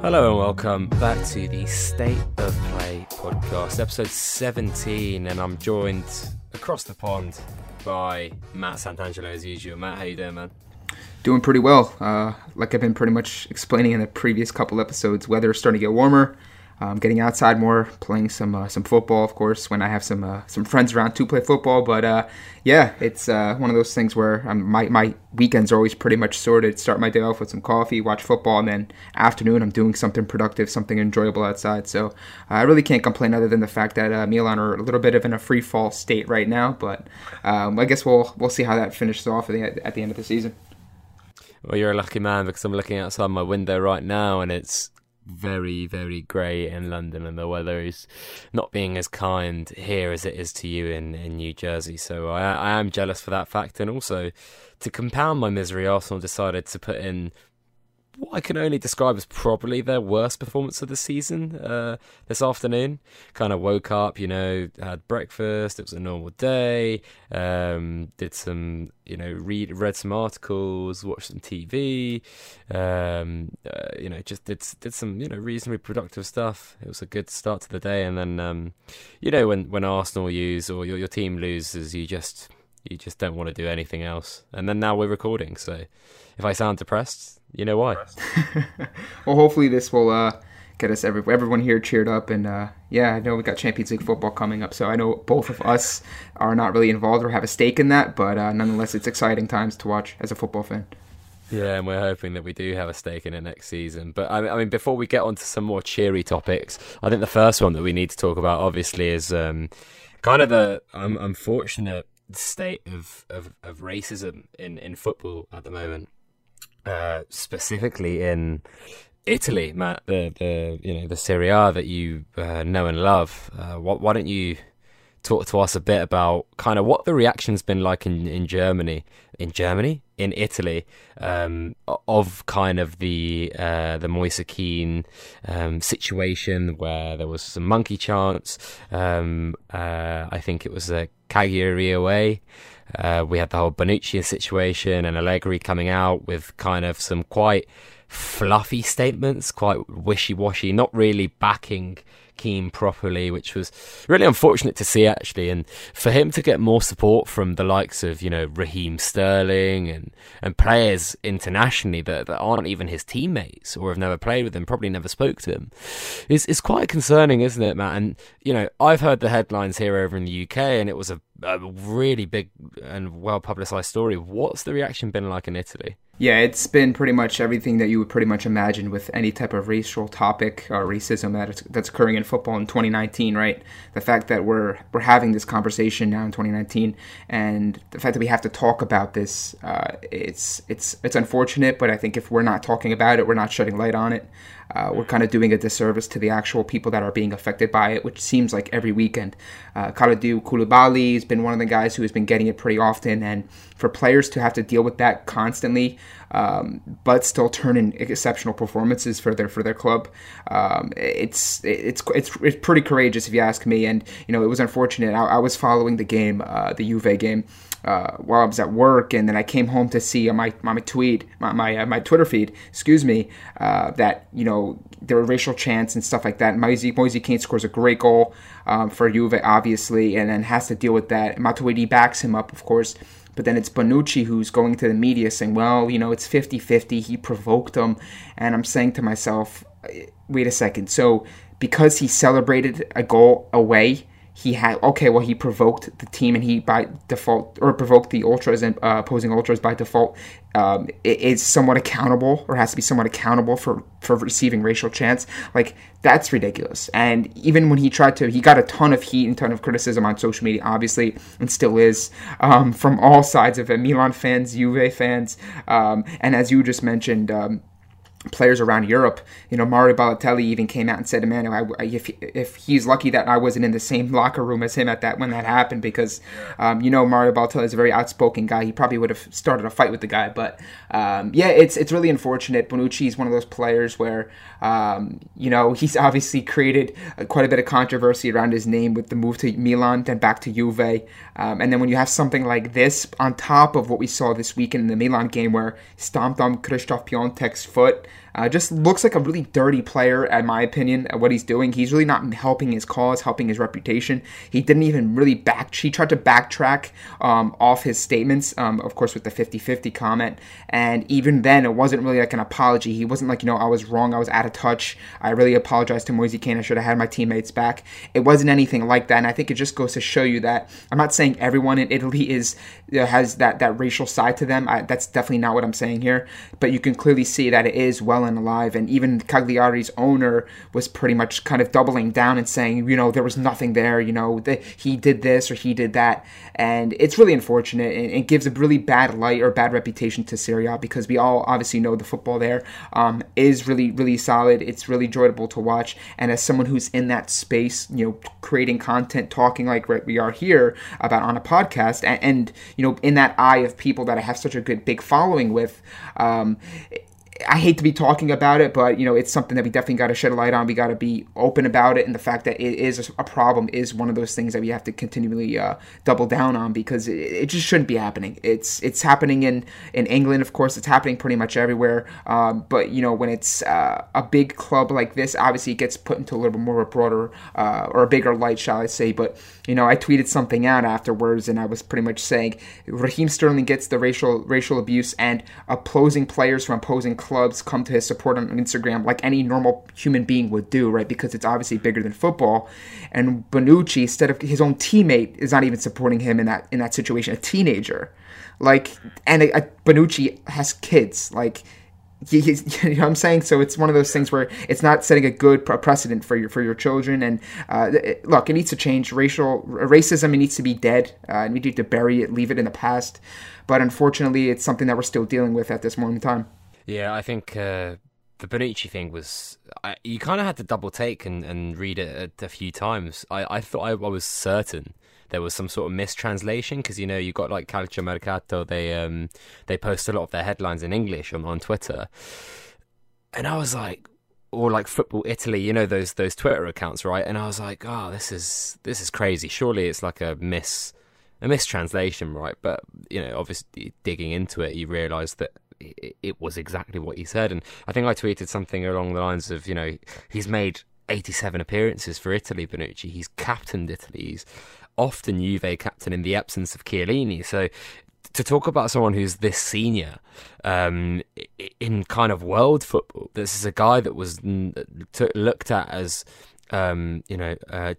Hello and welcome back to the State of Play podcast, episode 17, and I'm joined across the pond by Matt Santangelo as usual. Matt, how you doing, man? Doing pretty well. Like I've been pretty much explaining in the previous couple episodes, weather's starting to get warmer. I'm getting outside more, playing some football, of course, when I have some friends around to play football. But yeah, it's one of those things where my weekends are always pretty much sorted. Start my day off with some coffee, watch football, and then afternoon I'm doing something productive, something enjoyable outside. So I really can't complain other than the fact that Milan are a little bit of in a free fall state right now. But I guess we'll see how that finishes off at the end of the season. Well, you're a lucky man because I'm looking outside my window right now and it's very, very grey in London, and the weather is not being as kind here as it is to you in New Jersey. So I am jealous for that fact. And also, to compound my misery, Arsenal decided to put in what I can only describe as probably their worst performance of the season this afternoon. Kind of woke up, had breakfast. It was a normal day. Did some, read some articles, watched some TV. Just did some, reasonably productive stuff. It was a good start to the day. And then, when Arsenal lose or your team loses, you just don't want to do anything else. And then now we're recording, so if I sound depressed, you know why. Well, hopefully this will get us everyone here cheered up. And I know we got Champions League football coming up, so I know both of us are not really involved or have a stake in that, but nonetheless, it's exciting times to watch as a football fan. Yeah, and we're hoping that we do have a stake in it next season. But, before we get on to some more cheery topics, I think the first one that we need to talk about, obviously, is kind of the unfortunate state of racism in football at the moment, specifically in Italy. Matt, the Serie A that you know and love. Why don't you talk to us a bit about kind of what the reaction's been like in Italy, of kind of the Moise Kean situation where there was some monkey chants. I think it was Cagliari away. We had the whole Bonucci situation and Allegri coming out with kind of some quite fluffy statements, quite wishy-washy, not really backing Kean properly, which was really unfortunate to see, actually. And for him to get more support from the likes of Raheem Sterling and players internationally that aren't even his teammates or have never played with him, probably never spoke to him, is quite concerning, isn't it, Matt? And I've heard the headlines here over in the UK, and it was a really big and well publicized story. What's the reaction been like in Italy? Yeah, it's been pretty much everything that you would pretty much imagine with any type of racial topic or racism that's occurring in football in 2019, right? The fact that we're having this conversation now in 2019, and the fact that we have to talk about this, it's unfortunate, but I think if we're not talking about it, we're not shedding light on it. We're kind of doing a disservice to the actual people that are being affected by it, which seems like every weekend. Kalidou Koulibaly has been one of the guys who has been getting it pretty often, and for players to have to deal with that constantly, but still turn in exceptional performances for their club, it's pretty courageous if you ask me. And it was unfortunate. I was following the game, the Juve game, while I was at work, and then I came home to see my Twitter feed, that there were racial chants and stuff like that. And Moise Kean scores a great goal for Juve, obviously, and then has to deal with that. Matuidi backs him up, of course. But then it's Bonucci who's going to the media saying, well, it's 50-50. He provoked him. And I'm saying to myself, wait a second. So because he celebrated a goal away, he provoked the team, and he by default, or provoked the ultras and opposing ultras by default, is somewhat accountable, or has to be somewhat accountable for receiving racial chants. Like, that's ridiculous. And even when he got a ton of heat and ton of criticism on social media, obviously, and still is, from all sides of it, Milan fans, Juve fans, and as you just mentioned, players around Europe. Mario Balotelli even came out and said, man, if he's lucky that I wasn't in the same locker room as him when that happened, because Mario Balotelli is a very outspoken guy. He probably would have started a fight with the guy. But it's really unfortunate. Bonucci is one of those players where he's obviously created quite a bit of controversy around his name with the move to Milan, then back to Juve, and then when you have something like this on top of what we saw this weekend in the Milan game, where stomped on Krzysztof Piontek's foot, Just looks like a really dirty player, in my opinion, at what he's doing. He's really not helping his cause, helping his reputation. He didn't even really he tried to backtrack off his statements, of course, with the 50-50 comment. And even then, it wasn't really like an apology. He wasn't like, you know, I was wrong, I was out of touch, I really apologize to Moise Kean, I should have had my teammates back. It wasn't anything like that, and I think it just goes to show you that I'm not saying everyone in Italy has that racial side to them. That's definitely not what I'm saying here, but you can clearly see that it is well and alive, and even Cagliari's owner was pretty much kind of doubling down and saying, you know, there was nothing there, you know, he did this or he did that, and it's really unfortunate, and it gives a really bad light or bad reputation to Serie A, because we all obviously know the football there is really, really solid. It's really enjoyable to watch, and as someone who's in that space, you know, creating content, talking like we are here about on a podcast, and you know, in that eye of people that I have such a good big following with, I hate to be talking about it, but, you know, it's something that we definitely got to shed a light on. We got to be open about it, and the fact that it is a problem is one of those things that we have to continually double down on, because it just shouldn't be happening. It's happening in England, of course. It's happening pretty much everywhere, but, you know, when it's a big club like this, obviously it gets put into a little bit more of a broader or a bigger light, shall I say, but, you know, I tweeted something out afterwards, and I was pretty much saying Raheem Sterling gets the racial abuse, and opposing players from opposing clubs come to his support on Instagram like any normal human being would do, right? Because it's obviously bigger than football. And Bonucci, instead of his own teammate, is not even supporting him in that situation. A teenager, like, and Bonucci has kids, like. You know what I'm saying? So it's one of those things where it's not setting a good precedent for your children. And look, it needs to change. Racism, it needs to be dead. And we need to bury it, leave it in the past. But unfortunately, it's something that we're still dealing with at this moment in time. Yeah, I think the Bonucci thing was, you kind of had to double take and read it a few times. I thought I was certain there was some sort of mistranslation, because, you know, you got like Calcio Mercato, they post a lot of their headlines in English on Twitter, and I was like, or like Football Italy, you know, those Twitter accounts, right? And I was like, oh, this is crazy. Surely it's like a mistranslation, right? But, you know, obviously digging into it, you realise that it was exactly what he said. And I think I tweeted something along the lines of, you know, he's made 87 appearances for Italy, Bonucci. He's captained Italy. He's often Juve captain in the absence of Chiellini. So to talk about someone who's this senior in kind of world football, this is a guy that was looked at as,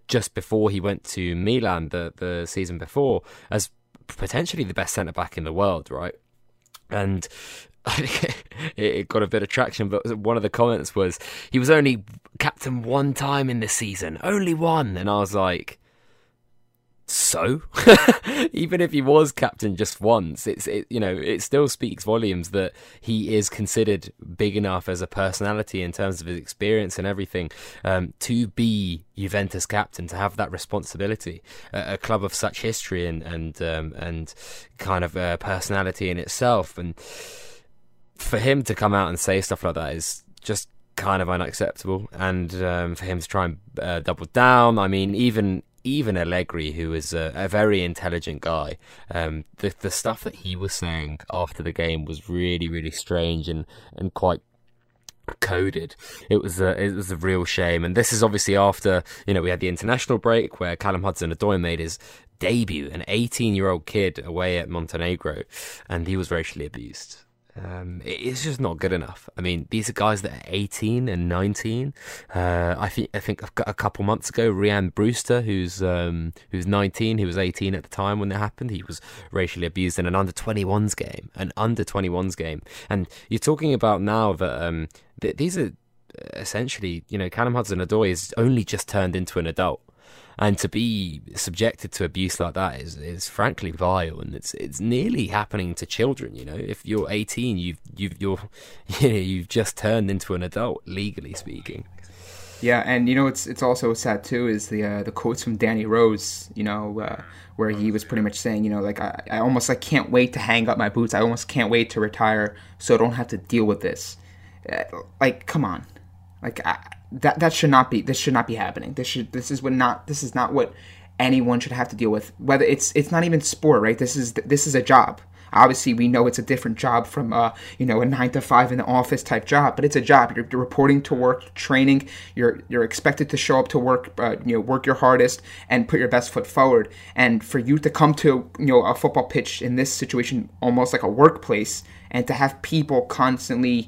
just before he went to Milan the season before, as potentially the best centre-back in the world, right? And it got a bit of traction, but one of the comments was, he was only captain one time in this season, only one. And I was like, so even if he was captain just once, it still speaks volumes that he is considered big enough as a personality in terms of his experience and everything to be Juventus captain, to have that responsibility. A club of such history and kind of a personality in itself, and for him to come out and say stuff like that is just kind of unacceptable. And for him to try and double down, I mean, even Allegri, who is a very intelligent guy, the stuff that he was saying after the game was really, really strange and quite coded. It was a real shame. And this is obviously after, you know, we had the international break where Callum Hudson-Odoi made his debut, an 18-year-old kid away at Montenegro, and he was racially abused. It's just not good enough. I mean, these are guys that are 18 and 19. I think a couple months ago, Rhian Brewster, who's 19, who was 18 at the time when that happened, he was racially abused in an under-21s game. And you're talking about now that these are essentially, you know, Callum Hudson-Odoi is only just turned into an adult. And to be subjected to abuse like that is frankly vile, and it's nearly happening to children. You know, if you're 18, you've just turned into an adult, legally speaking. Yeah, and you know, it's also sad too is the quotes from Danny Rose, you know, where he was pretty much saying, you know, like I can't wait to hang up my boots. I almost can't wait to retire, so I don't have to deal with this. Like, come on, like. That should not be. This should not be happening. This is not what anyone should have to deal with. Whether it's not even sport, right? This is a job. Obviously, we know it's a different job from a 9-to-5 in the office type job, but it's a job. You're reporting to work, training. You're expected to show up to work, work your hardest and put your best foot forward. And for you to come to a football pitch in this situation, almost like a workplace, and to have people constantly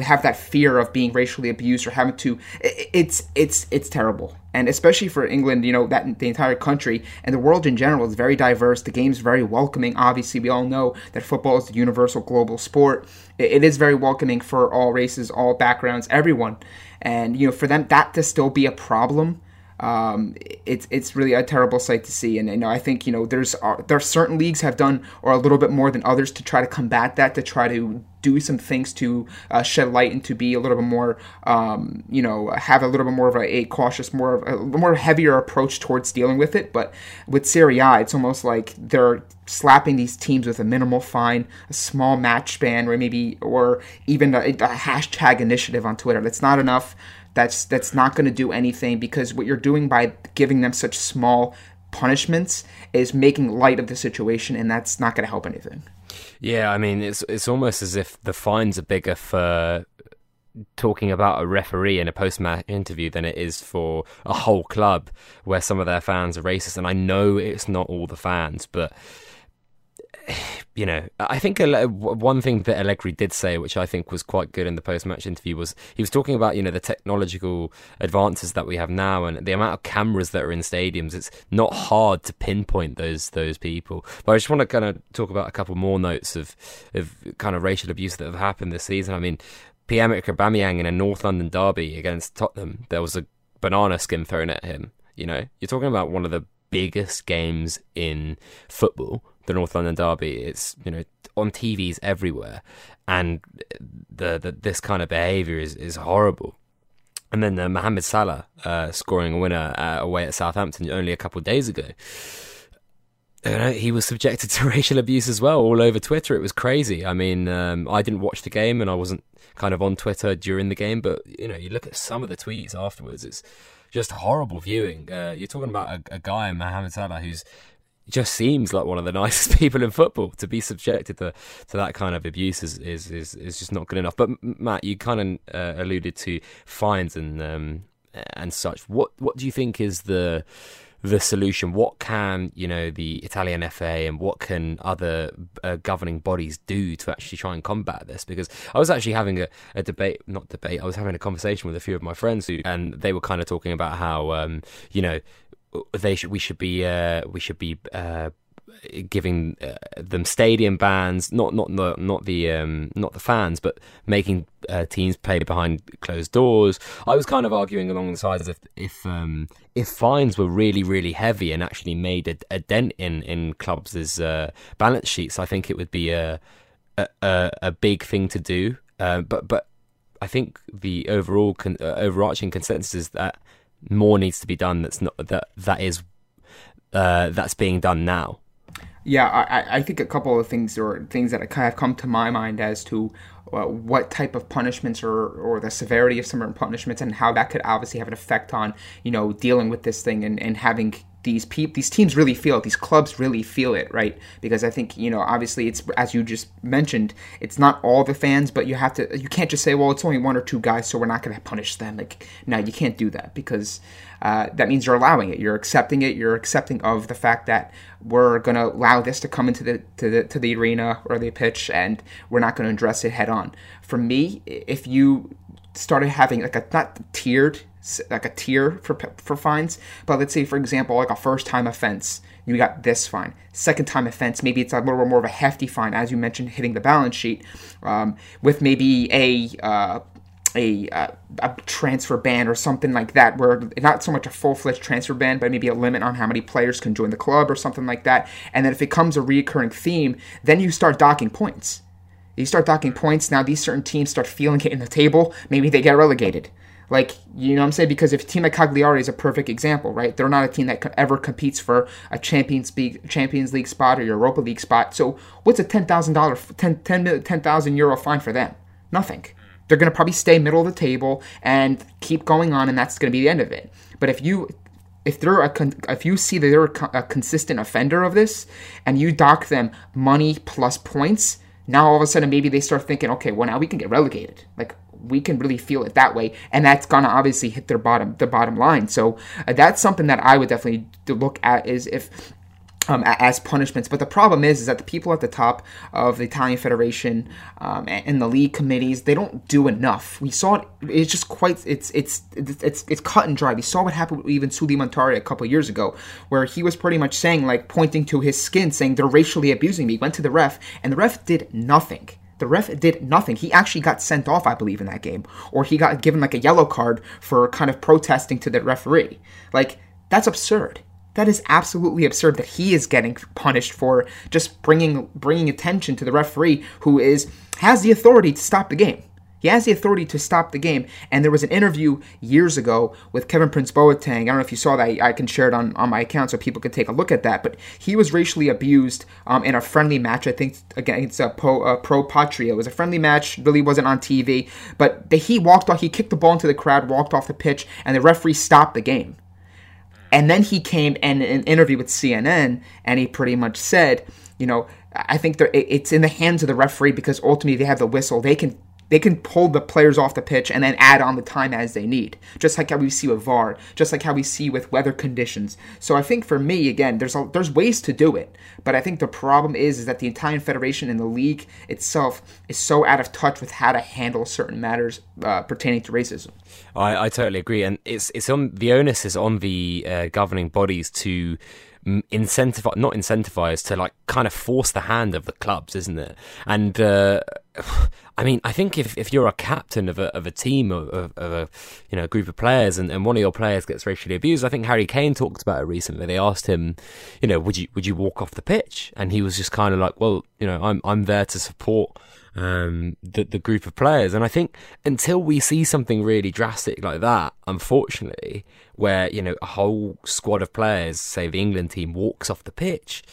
have that fear of being racially abused or having to, it's terrible. And especially for England, that the entire country and the world in general is very diverse. The game's very welcoming. Obviously, we all know that football is the universal global sport. It is very welcoming for all races, all backgrounds, everyone. And for them, that to still be a problem, it's really a terrible sight to see. And I think there's certain leagues have done or a little bit more than others to try to combat that, to try to do some things to shed light and to be a little bit more, have a little bit more of a cautious, more heavier approach towards dealing with it. But with Serie A, it's almost like they're slapping these teams with a minimal fine, a small match ban, or even a hashtag initiative on Twitter. That's not enough. That's not going to do anything, because what you're doing by giving them such small punishments is making light of the situation, and that's not going to help anything. Yeah, I mean, it's almost as if the fines are bigger for talking about a referee in a post-match interview than it is for a whole club where some of their fans are racist. And I know it's not all the fans, but I think one thing that Allegri did say, which I think was quite good in the post-match interview, was he was talking about, the technological advances that we have now and the amount of cameras that are in stadiums. It's not hard to pinpoint those people. But I just want to kind of talk about a couple more notes of kind of racial abuse that have happened this season. I mean, Pierre-Emerick Aubameyang in a North London derby against Tottenham, there was a banana skin thrown at him. You're talking about one of the biggest games in football, the North London Derby. It's on TVs everywhere, and this kind of behaviour is horrible. And then Mohamed Salah scoring a winner away at Southampton only a couple of days ago. He was subjected to racial abuse as well, all over Twitter. It was crazy. I mean, I didn't watch the game and I wasn't kind of on Twitter during the game, but you look at some of the tweets afterwards, it's just horrible viewing. You're talking about a guy, Mohamed Salah, who's just seems like one of the nicest people in football. To be subjected to that kind of abuse is just not good enough. But Matt, you kind of alluded to fines and such. What do you think is the solution? What can the Italian FA and what can other governing bodies do to actually try and combat this? Because I was actually having I was having a conversation with a few of my friends and they were kind of talking about how we should be giving them stadium bans, not the fans, but making teams play behind closed doors. I was kind of arguing along the sides of if fines were really, really heavy and actually made a dent in clubs' balance sheets, I think it would be a big thing to do. But I think the overall overarching consensus is that more needs to be done. That's being done now. Yeah, I think a couple of things or things that kind of come to my mind as to what type of punishments or the severity of certain punishments and how that could obviously have an effect on dealing with this thing and having these teams really feel it. These clubs really feel it, right? Because I think, obviously it's, as you just mentioned, it's not all the fans, but you can't just say, well, it's only one or two guys, so we're not going to punish them. Like, no, you can't do that, because that means you're allowing it. You're accepting it. You're accepting of the fact that we're going to allow this to come into the arena or the pitch, and we're not going to address it head on. For me, if you started having like a tier for fines, but let's say, for example, like a first-time offense, you got this fine. Second-time offense, maybe it's a little bit more of a hefty fine, as you mentioned, hitting the balance sheet, with maybe a transfer ban or something like that, where not so much a full-fledged transfer ban, but maybe a limit on how many players can join the club or something like that. And then if it becomes a recurring theme, then you start docking points. Now these certain teams start feeling it in the table. Maybe they get relegated. Like, you know what I'm saying? Because if a team like Cagliari is a perfect example, right? They're not a team that ever competes for a Champions League spot or Europa League spot. So what's a €10,000 fine for them? Nothing. They're going to probably stay middle of the table and keep going on, and that's going to be the end of it. But if you if they're if you see that they're a consistent offender of this and you dock them money plus points, now all of a sudden maybe they start thinking, okay, well now we can get relegated. Like we can really feel it that way, and that's gonna obviously hit their bottom line. So that's something that I would definitely look at is if. As punishments. But the problem is that the people at the top of the Italian Federation and the league committees, they don't do enough. We saw it. It's just quite, it's cut and dry. We saw what happened with even Suli Montari a couple of years ago, where he was pretty much saying, like pointing to his skin, saying they're racially abusing me. He went to the ref and the ref did nothing. The ref did nothing. He actually got sent off, I believe, in that game, or he got given like a yellow card for kind of protesting to the referee. Like that's absurd. That is absolutely absurd that he is getting punished for just bringing attention to the referee who has the authority to stop the game. He has the authority to stop the game. And there was an interview years ago with Kevin Prince Boateng. I don't know if you saw that. I can share it on my account so people can take a look at that. But he was racially abused in a friendly match, I think, against Pro Patria. It was a friendly match. Really wasn't on TV. But he walked off. He kicked the ball into the crowd, walked off the pitch, and the referee stopped the game. And then he came and in an interview with CNN, and he pretty much said, you know, I think it's in the hands of the referee because ultimately they have the whistle. They can pull the players off the pitch and then add on the time as they need, just like how we see with VAR, just like how we see with weather conditions. So I think for me, again, there's ways to do it. But I think the problem is that the Italian Federation and the league itself is so out of touch with how to handle certain matters pertaining to racism. I totally agree. And it's on the onus is on the governing bodies to not incentivize, to like kind of force the hand of the clubs, isn't it? And I mean, I think if you're a captain of a team of a group of players and one of your players gets racially abused, I think Harry Kane talked about it recently. They asked him, you know, would you walk off the pitch? And he was just kind of like, well, you know, I'm there to support the group of players. And I think until we see something really drastic like that, unfortunately, where, you know, a whole squad of players, say the England team, walks off the pitch,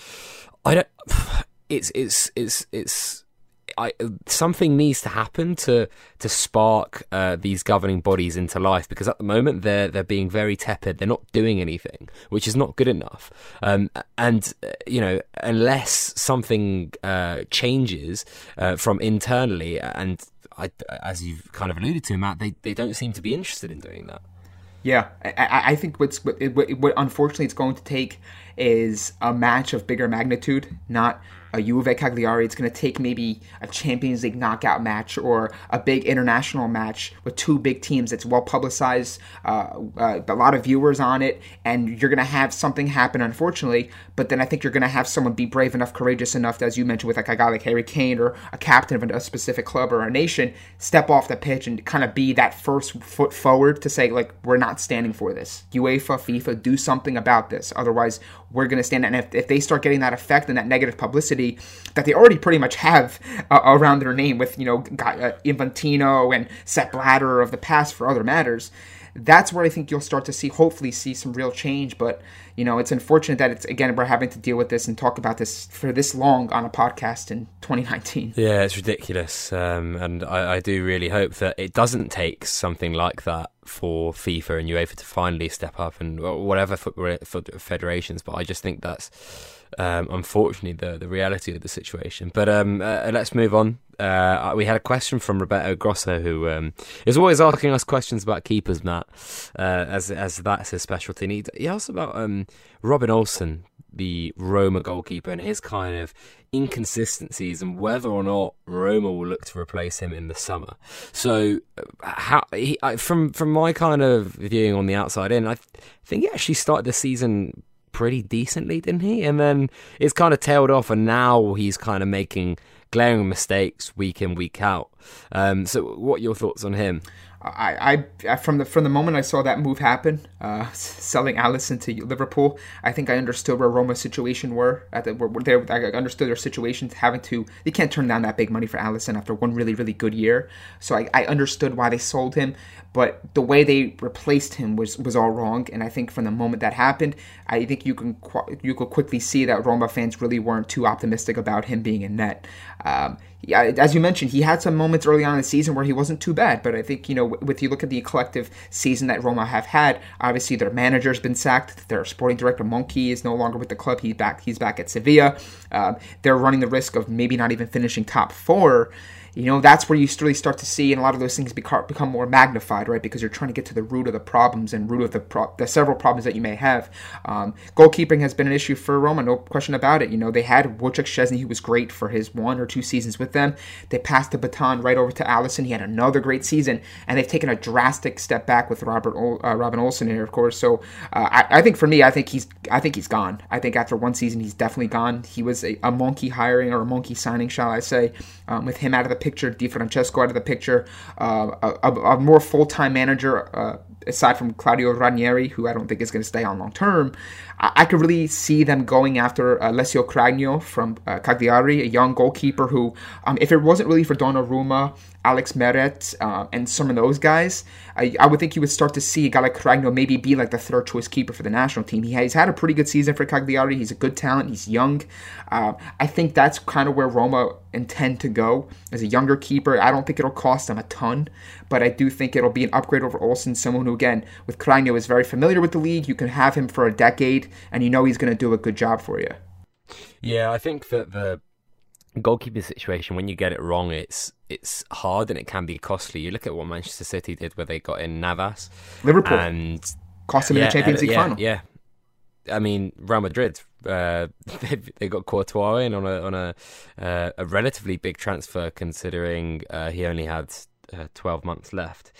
something needs to happen to spark these governing bodies into life, because at the moment they're being very tepid. They're not doing anything, which is not good enough. And you know, unless something changes from internally, and as you've kind of alluded to, Matt, they don't seem to be interested in doing that. Yeah, I think what unfortunately it's going to take is a match of bigger magnitude, not a Juve Cagliari. It's going to take maybe a Champions League knockout match or a big international match with two big teams that's well publicized, a lot of viewers on it, and you're going to have something happen, unfortunately. But then I think you're going to have someone be brave enough, courageous enough, as you mentioned, with like a guy like Harry Kane or a captain of a specific club or a nation, step off the pitch and kind of be that first foot forward to say, like, we're not standing for this. UEFA, FIFA, do something about this. Otherwise, we're going to stand. And if they start getting that effect and that negative publicity that they already pretty much have around their name with, you know, Infantino and Sepp Blatter of the past for other matters, that's where I think you'll start to hopefully see some real change. But, you know, it's unfortunate that it's, again, we're having to deal with this and talk about this for this long on a podcast in 2019. Yeah, it's ridiculous. And I do really hope that it doesn't take something like that for FIFA and UEFA to finally step up and whatever for federations. But I just think that's unfortunately the reality of the situation. But let's move on. We had a question from Roberto Grosso, who is always asking us questions about keepers, Matt, as that's his specialty. And he asked about Robin Olsen, the Roma goalkeeper, and his kind of inconsistencies and whether or not Roma will look to replace him in the summer. So from my kind of viewing on the outside in, I think he actually started the season pretty decently, didn't he? And then it's kind of tailed off, and now he's kind of making glaring mistakes week in, week out. So what are your thoughts on him? I from the moment I saw that move happen, selling Alisson to Liverpool, I think I understood where Roma's situation were. I understood their situation, they can't turn down that big money for Alisson after one really, really good year. So I understood why they sold him, but the way they replaced him was all wrong. And I think from the moment that happened, I think you could quickly see that Roma fans really weren't too optimistic about him being in net. As you mentioned, he had some moments early on in the season where he wasn't too bad, but I think, you know, if you look at the collective season that Roma have had, obviously their manager's been sacked, their sporting director Monchi is no longer with the club, he's back at Sevilla, they're running the risk of maybe not even finishing top four. You know, that's where you really start to see, and a lot of those things become more magnified, right? Because you're trying to get to the root of the problems and root of the several problems that you may have. Goalkeeping has been an issue for Roma, no question about it. You know, they had Wojciech Szczesny, who was great for his 1 or 2 seasons with them. They passed the baton right over to Alisson. He had another great season, and they've taken a drastic step back with Robin Olsen here, of course. So I think he's gone. I think after 1 season, he's definitely gone. He was a Monchi hiring, or a Monchi signing, shall I say, with him out of the picture, Di Francesco out of the picture, a more full-time manager aside from Claudio Ranieri, who I don't think is going to stay on long term. I could really see them going after Alessio Cragno from Cagliari, a young goalkeeper who, if it wasn't really for Donnarumma, Alex Meret, and some of those guys, I would think you would start to see a guy like Cragno maybe be like the third choice keeper for the national team. He's had a pretty good season for Cagliari. He's a good talent. He's young. I think that's kind of where Roma intend to go as a younger keeper. I don't think it'll cost them a ton, but I do think it'll be an upgrade over Olsen, someone who, again, with Cragno is very familiar with the league. You can have him for a decade, and you know he's going to do a good job for you. Yeah, I think that the goalkeeper situation, when you get it wrong, it's hard and it can be costly. You look at what Manchester City did, where they got in Navas, Liverpool, and cost them in the Champions League final. Yeah, I mean Real Madrid, they got Courtois in on a relatively big transfer, considering he only had 12 months left.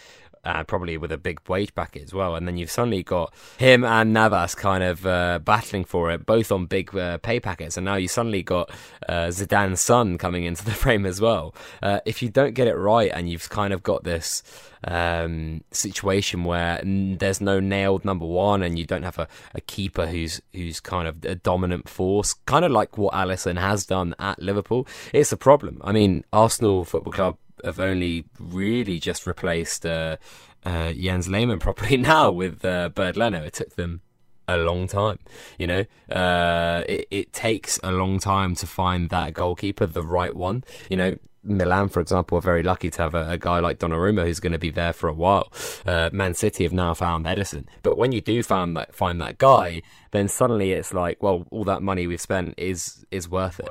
Probably with a big wage packet as well. And then you've suddenly got him and Navas kind of battling for it, both on big pay packets. And now you suddenly got Zidane's son coming into the frame as well. If you don't get it right, and you've kind of got this situation where there's no nailed number one, and you don't have a keeper who's kind of a dominant force, kind of like what Alisson has done at Liverpool, it's a problem. I mean, Arsenal Football Club have only really just replaced Jens Lehmann properly now with Bird Leno. It took them a long time, you know. It takes a long time to find that goalkeeper, the right one. You know, Milan, for example, are very lucky to have a guy like Donnarumma who's going to be there for a while. Man City have now found Ederson. But when you do find that guy, then suddenly it's like, well, all that money we've spent is worth it.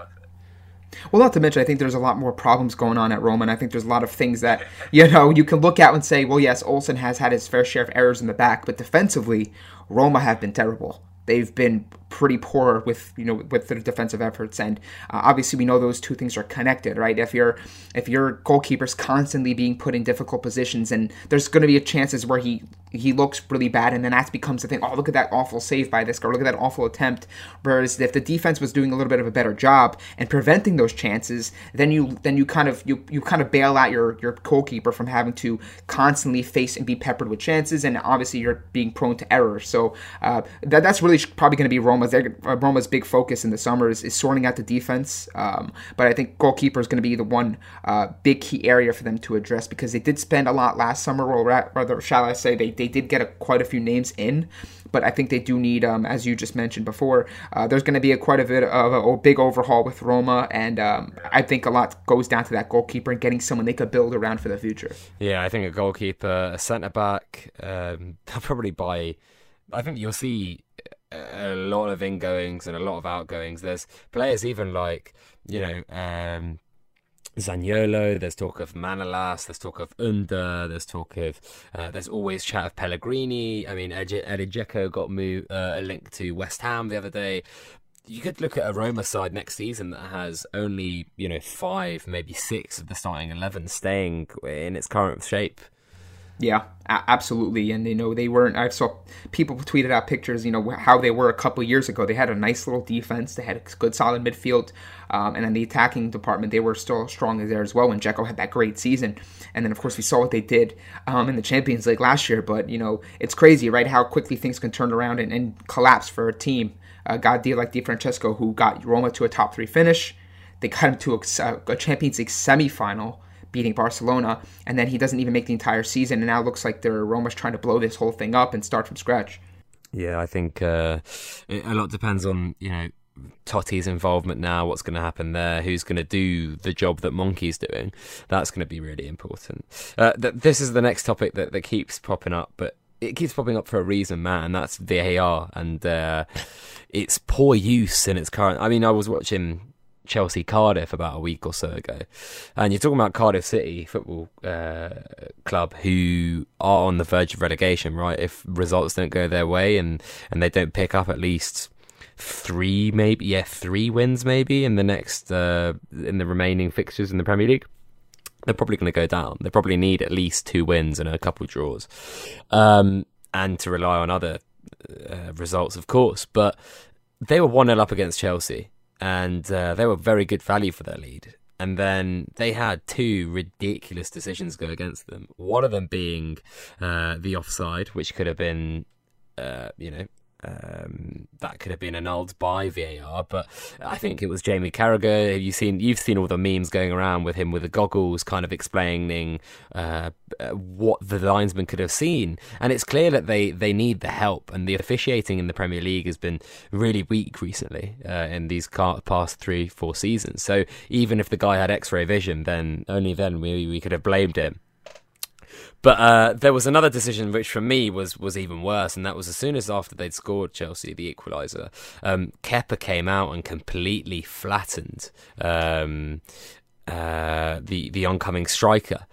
Well, not to mention, I think there's a lot more problems going on at Roma, and I think there's a lot of things that, you know, you can look at and say, well, yes, Olsen has had his fair share of errors in the back, but defensively, Roma have been terrible. They've been pretty poor with their defensive efforts, and obviously we know those two things are connected, right? If your goalkeeper's constantly being put in difficult positions, and there's going to be chances where he looks really bad, and then that becomes the thing. Oh, look at that awful save by this guy! Look at that awful attempt. Whereas if the defense was doing a little bit of a better job and preventing those chances, then you kind of bail out your goalkeeper from having to constantly face and be peppered with chances, and obviously you're being prone to error. So that's really probably going to be Roma's big focus in the summer is sorting out the defense, but I think goalkeeper is going to be the one big key area for them to address, because they did spend a lot last summer, or rather, shall I say, they did get quite a few names in, but I think they do need, as you just mentioned before, there's going to be quite a bit of a big overhaul with Roma, and I think a lot goes down to that goalkeeper and getting someone they could build around for the future. Yeah, I think a goalkeeper, a centre-back, I think you'll see a lot of ingoings and a lot of outgoings. There's players even like, you know, Zaniolo, there's talk of Manolas, there's talk of Under, there's talk of, there's always chat of Pellegrini. I mean, Edin Dzeko got a link to West Ham the other day. You could look at a Roma side next season that has only, you know, 5, maybe 6 of the starting 11 staying in its current shape. Yeah, absolutely. And, you know, they weren't, I saw people tweeted out pictures, you know, how they were a couple years ago. They had a nice little defense. They had a good, solid midfield. And in the attacking department, they were still strong there as well when Dzeko had that great season. And then, of course, we saw what they did in the Champions League last year. But, you know, it's crazy, right, how quickly things can turn around and collapse for a team. A guy like Di Francesco, who got Roma to a top 3 finish. They got him to a Champions League semi-final, beating Barcelona, and then he doesn't even make the entire season, and now it looks like Roma's trying to blow this whole thing up and start from scratch. Yeah, I think a lot depends on, you know, Totti's involvement now, what's going to happen there, who's going to do the job that Monkey's doing, that's going to be really important. This is the next topic that keeps popping up, but it keeps popping up for a reason, Matt, and that's VAR and its poor use in its current... I mean, I was watching Chelsea-Cardiff about a week or so ago, and you're talking about Cardiff City Football Club, who are on the verge of relegation, right? If results don't go their way and they don't pick up at least... three wins maybe in the next in the remaining fixtures in the Premier League, they're probably going to go down. They probably need at least two wins and a couple of draws, and to rely on other results, of course. But they were 1-0 up against Chelsea, and they were very good value for their lead. And then they had two ridiculous decisions go against them. One of them being the offside, which could have been, that could have been annulled by VAR, but I think it was Jamie Carragher. You've seen all the memes going around with him with the goggles, kind of explaining what the linesman could have seen. And it's clear that they need the help, and the officiating in the Premier League has been really weak recently in these past 3-4 seasons. So even if the guy had X-ray vision, then only then we could have blamed him. But there was another decision which for me was even worse, and that was as soon as after they'd scored Chelsea the equaliser, Kepa came out and completely flattened the oncoming striker.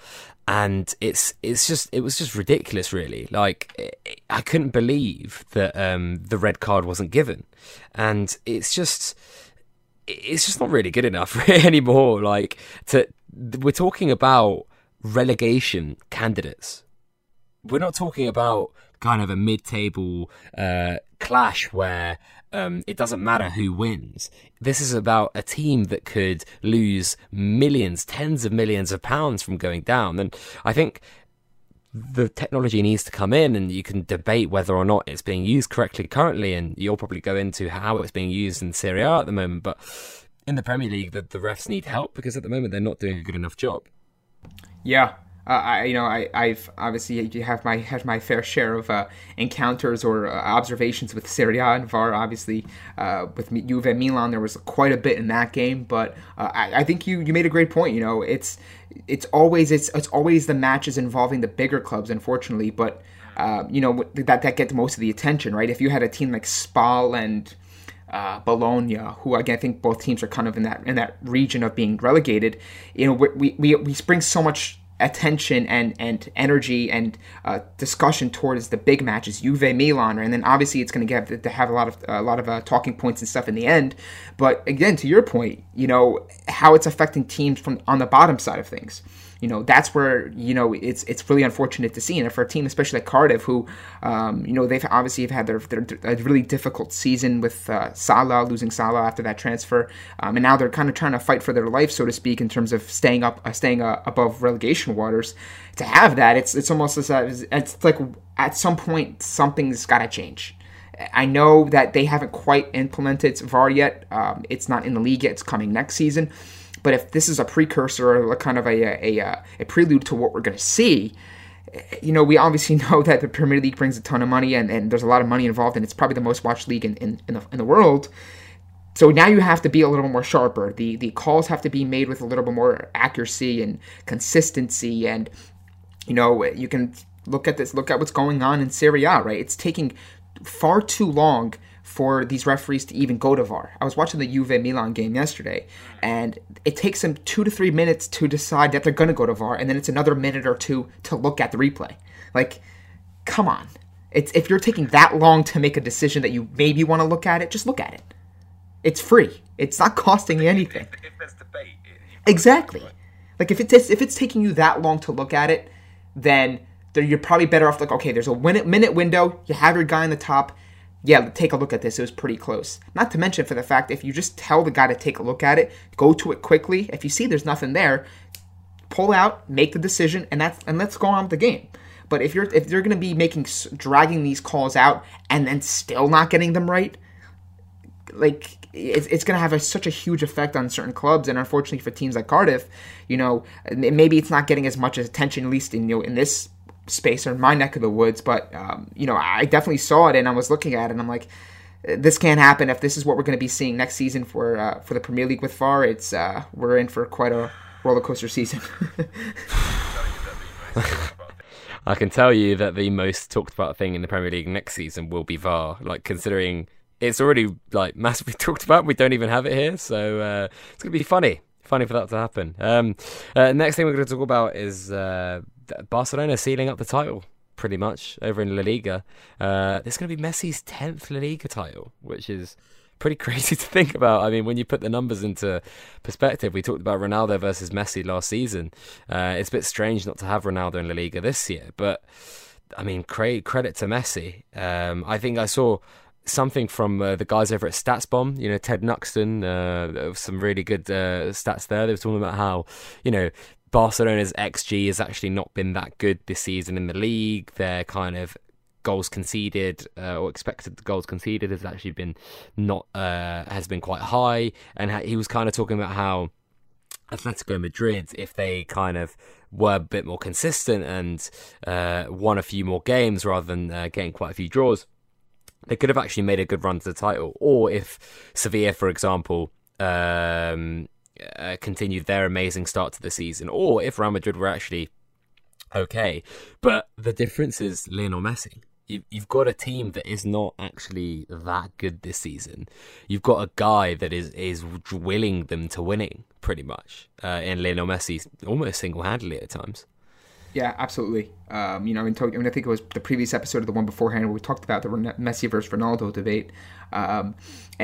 And it was just ridiculous, really. Like, I couldn't believe that the red card wasn't given. And it's just not really good enough anymore. Like, we're talking about relegation candidates. We're not talking about kind of a mid-table clash where it doesn't matter who wins. This is about a team that could lose millions, tens of millions of pounds from going down. And I think the technology needs to come in, and you can debate whether or not it's being used correctly currently, and you'll probably go into how it's being used in Serie A at the moment. But in the Premier League, the refs need help, because at the moment they're not doing a good enough job. Yeah, I've obviously had my fair share of encounters or observations with Serie A and VAR. Obviously, with Juve and Milan, there was quite a bit in that game. But I think you made a great point. You know, it's always the matches involving the bigger clubs, unfortunately. But that gets most of the attention, right? If you had a team like Spal and Bologna, who again I think both teams are kind of in that region of being relegated, we bring so much attention and energy and discussion towards the big matches, Juve, Milan, and then obviously it's going to get to have a lot of talking points and stuff in the end. But again, to your point, how it's affecting teams from on the bottom side of things. That's where, it's really unfortunate to see. And for a team, especially like Cardiff, who, they've obviously had their really difficult season with losing Salah after that transfer. And now they're kind of trying to fight for their life, so to speak, in terms of staying above relegation waters. To have that, it's almost as it's like at some point, something's got to change. I know that they haven't quite implemented VAR yet. It's not in the league yet. It's coming next season. But if this is a precursor or kind of a prelude to what we're going to see, we obviously know that the Premier League brings a ton of money and there's a lot of money involved, and it's probably the most watched league in the world. So now you have to be a little more sharper. The calls have to be made with a little bit more accuracy and consistency, and you can look at what's going on in Serie A, right? It's taking far too long for these referees to even go to VAR. I was watching the Juve-Milan game yesterday, and it takes them 2 to 3 minutes to decide that they're going to go to VAR, and then it's another minute or two to look at the replay. Like, come on. If you're taking that long to make a decision that you maybe want to look at it, just look at it. It's free. It's not costing you anything. If there's debate. Exactly. Like, if it's taking you that long to look at it, then you're probably better off, like, okay, there's a minute window, you have your guy in the top, yeah, take a look at this. It was pretty close. Not to mention for the fact, if you just tell the guy to take a look at it, go to it quickly. If you see there's nothing there, pull out, make the decision, and let's go on with the game. But if they're going to be dragging these calls out and then still not getting them right, like it's going to have such a huge effect on certain clubs, and unfortunately for teams like Cardiff, maybe it's not getting as much attention, at least in this space or in my neck of the woods, but I definitely saw it, and I was looking at it, and I'm like, this can't happen if this is what we're going to be seeing next season for the Premier League with VAR. It's we're in for quite a roller coaster season. I can tell you that the most talked about thing in the Premier League next season will be VAR. Like, considering it's already like massively talked about, we don't even have it here, so it's going to be funny for that to happen. Next thing we're going to talk about is Barcelona sealing up the title, pretty much, over in La Liga. It's going to be Messi's 10th La Liga title, which is pretty crazy to think about. I mean, when you put the numbers into perspective, we talked about Ronaldo versus Messi last season. It's a bit strange not to have Ronaldo in La Liga this year, but I mean, credit to Messi. I think I saw something from the guys over at StatsBomb, you know, Ted Nuxton, some really good stats there. They were talking about how, you know, Barcelona's XG has actually not been that good this season in the league. Their kind of goals conceded or expected goals conceded has actually been has been quite high. And he was kind of talking about how Atletico Madrid, if they kind of were a bit more consistent and won a few more games rather than getting quite a few draws, they could have actually made a good run to the title. Or if Sevilla, for example, continued their amazing start to the season, or if Real Madrid were actually okay. But the difference is Lionel Messi. You've got a team that is not actually that good this season. You've got a guy that is willing them to winning, pretty much, and Lionel Messi almost single-handedly at times. Yeah, absolutely. You know, I think it was the previous episode or the one beforehand where we talked about the Messi versus Ronaldo debate,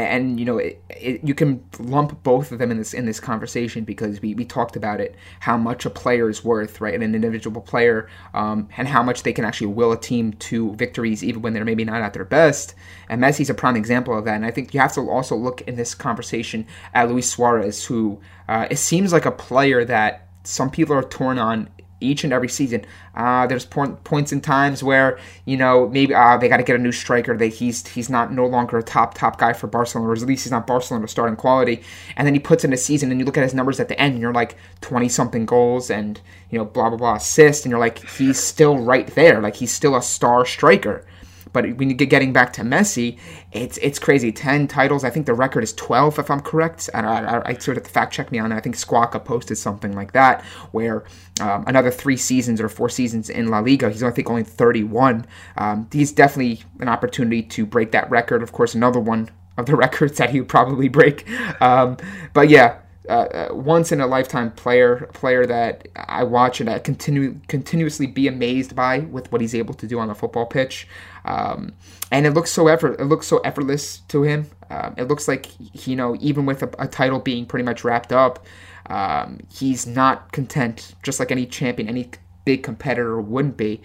and you know, you can lump both of them in this conversation, because we talked about it, how much a player is worth, right, and an individual player, and how much they can actually will a team to victories even when they're maybe not at their best. And Messi's a prime example of that. And I think you have to also look in this conversation at Luis Suarez, who it seems like a player that some people are torn on each and every season. There's points and times where, you know, maybe they got to get a new striker, that he's not no longer a top guy for Barcelona, or at least he's not Barcelona starting quality. And then he puts in a season and you look at his numbers at the end and you're like 20 something goals and, you know, blah blah blah assists, and you're like, he's still right there, like he's still a star striker. But when you get getting back to Messi, it's crazy. 10 titles. I think the record is 12, if I'm correct. And I sort of fact check me on it. I think Squawka posted something like that, where another 3 seasons or 4 seasons in La Liga, he's only 31. He's definitely an opportunity to break that record. Of course, another one of the records that he would probably break. But yeah. Once in a lifetime player that I watch and I continuously be amazed by with what he's able to do on the football pitch, and it looks so effortless to him. It looks like, you know, even with a title being pretty much wrapped up, he's not content, just like any champion, any big competitor wouldn't be.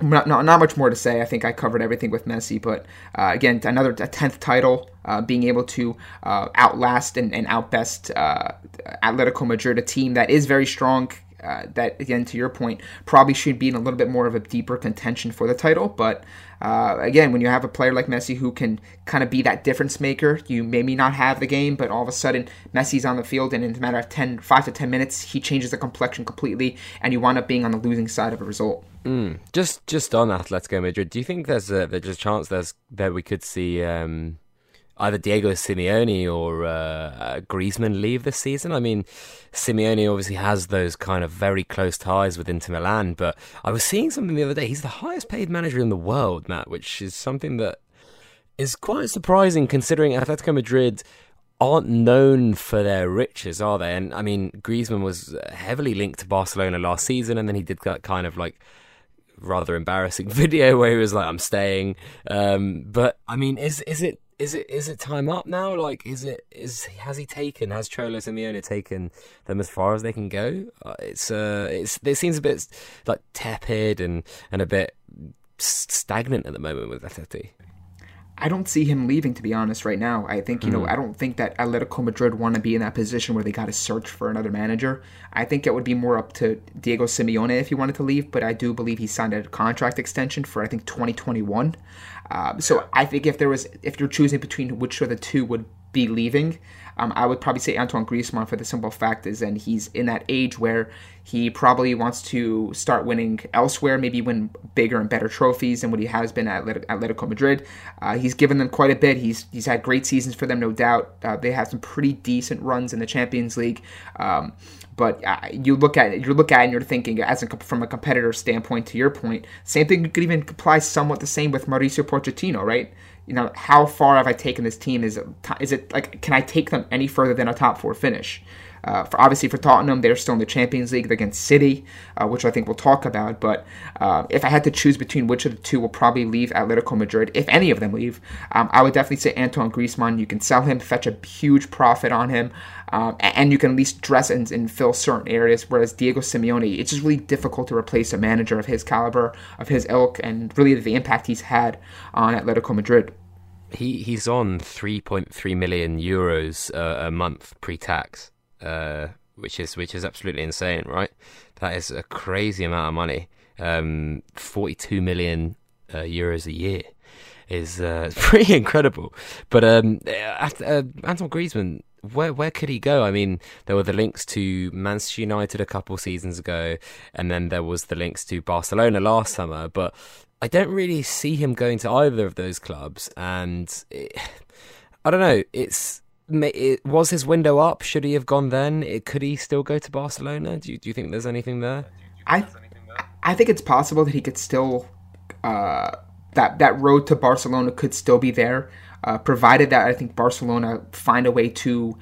Not much more to say. I think I covered everything with Messi, but again, another 10th title, being able to outlast and outbest Atletico Madrid, a team that is very strong, that, again, to your point, probably should be in a little bit more of a deeper contention for the title. But again, when you have a player like Messi who can kind of be that difference maker, you maybe not have the game, but all of a sudden Messi's on the field and in a matter of 5 to 10 minutes, he changes the complexion completely and you wind up being on the losing side of a result. Just on Atletico Madrid, do you think there's a chance that we could see either Diego Simeone or Griezmann leave this season? I mean, Simeone obviously has those kind of very close ties with Inter Milan, but I was seeing something the other day. He's the highest paid manager in the world, Matt, which is something that is quite surprising considering Atletico Madrid aren't known for their riches, are they? And I mean, Griezmann was heavily linked to Barcelona last season, and then he did that kind of like rather embarrassing video where he was like, "I'm staying." But I mean, is it time up now? Like, has Cholo Simeone taken them as far as they can go? It seems a bit like tepid and a bit stagnant at the moment with Atleti. I don't see him leaving, to be honest, right now. I think, you know, I don't think that Atletico Madrid want to be in that position where they got to search for another manager. I think it would be more up to Diego Simeone if he wanted to leave, but I do believe he signed a contract extension for, I think, 2021. So I think if you're choosing between which of the two would be leaving. I would probably say Antoine Griezmann for the simple fact is, and he's in that age where he probably wants to start winning elsewhere, maybe win bigger and better trophies than what he has been at Atletico Madrid. He's given them quite a bit. He's had great seasons for them, no doubt. They have some pretty decent runs in the Champions League. But you look at it and you're thinking, from a competitor standpoint, to your point, same thing. You could even apply somewhat the same with Mauricio Pochettino, right? You know, how far have I taken this team? Is it like, can I take them any further than a top four finish? For Tottenham, they're still in the Champions League. They're against City, which I think we'll talk about. But if I had to choose between which of the two will probably leave Atletico Madrid, if any of them leave, I would definitely say Antoine Griezmann. You can sell him, fetch a huge profit on him, and you can at least dress and fill certain areas. Whereas Diego Simeone, it's just really difficult to replace a manager of his caliber, of his ilk, and really the impact he's had on Atletico Madrid. He's on 3.3 million euros a month pre-tax. Which is absolutely insane, right? That is a crazy amount of money. 42 million euros a year is pretty incredible. But Antoine Griezmann, where could he go? I mean, there were the links to Manchester United a couple seasons ago, and then there was the links to Barcelona last summer. But I don't really see him going to either of those clubs, and I don't know. Was his window up? Should he have gone then? Could he still go to Barcelona? Do you think there's anything there? I think it's possible that he could still that road to Barcelona could still be there, provided that I think Barcelona find a way to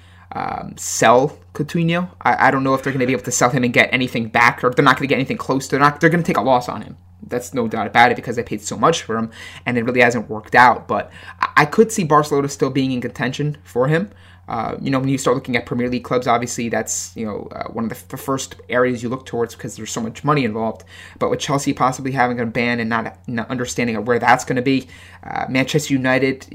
sell Coutinho. I don't know if they're going to be able to sell him and get anything back, or they're not going to get anything close. They're going to take a loss on him. That's no doubt about it, because they paid so much for him, and it really hasn't worked out. But I could see Barcelona still being in contention for him. When you start looking at Premier League clubs, obviously that's one of the first areas you look towards, because there's so much money involved. But with Chelsea possibly having a ban and not understanding of where that's going to be, Manchester United,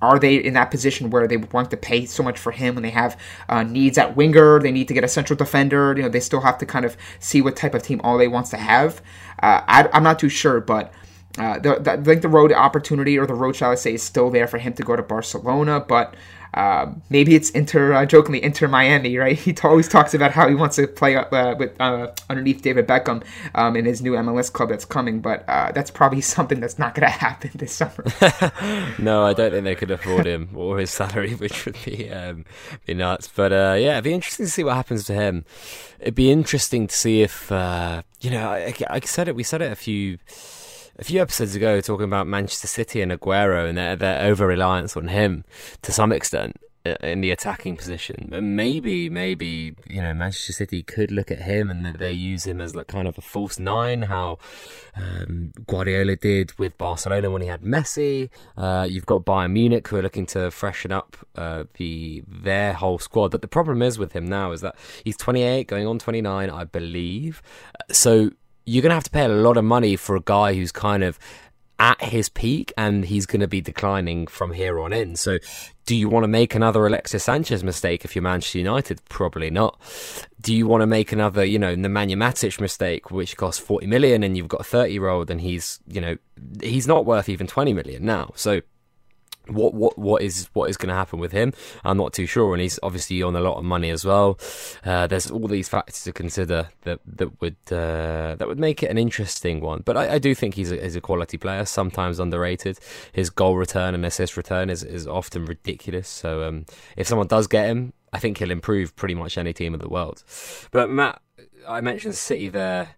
are they in that position where they want to pay so much for him, when they have needs at winger, they need to get a central defender, they still have to kind of see what type of team Ole wants to have. I'm not too sure, but I think the road opportunity, or the road, shall I say, is still there for him to go to Barcelona, but maybe it's jokingly Inter Miami, right? He always talks about how he wants to play with underneath David Beckham in his new MLS club that's coming, but that's probably something that's not going to happen this summer. No, I don't think they could afford him or his salary, which would be nuts. But it'd be interesting to see what happens to him. It'd be interesting to see if I said it. We said it a few episodes ago, talking about Manchester City and Aguero and their over-reliance on him to some extent in the attacking position. But maybe Manchester City could look at him, and they use him as like kind of a false nine, how Guardiola did with Barcelona when he had Messi. You've got Bayern Munich, who are looking to freshen up their whole squad. But the problem is with him now is that he's 28, going on 29, I believe. So you're going to have to pay a lot of money for a guy who's kind of at his peak, and he's going to be declining from here on in. So do you want to make another Alexis Sanchez mistake if you're Manchester United? Probably not. Do you want to make another, Nemanja Matic mistake, which costs 40 million and you've got a 30-year-old, and he's not worth even 20 million now. So what is going to happen with him? I'm not too sure, and he's obviously on a lot of money as well. There's all these factors to consider that would make it an interesting one. But I do think he's a quality player, sometimes underrated. His goal return and assist return is often ridiculous. So if someone does get him, I think he'll improve pretty much any team in the world. But Matt, I mentioned City there.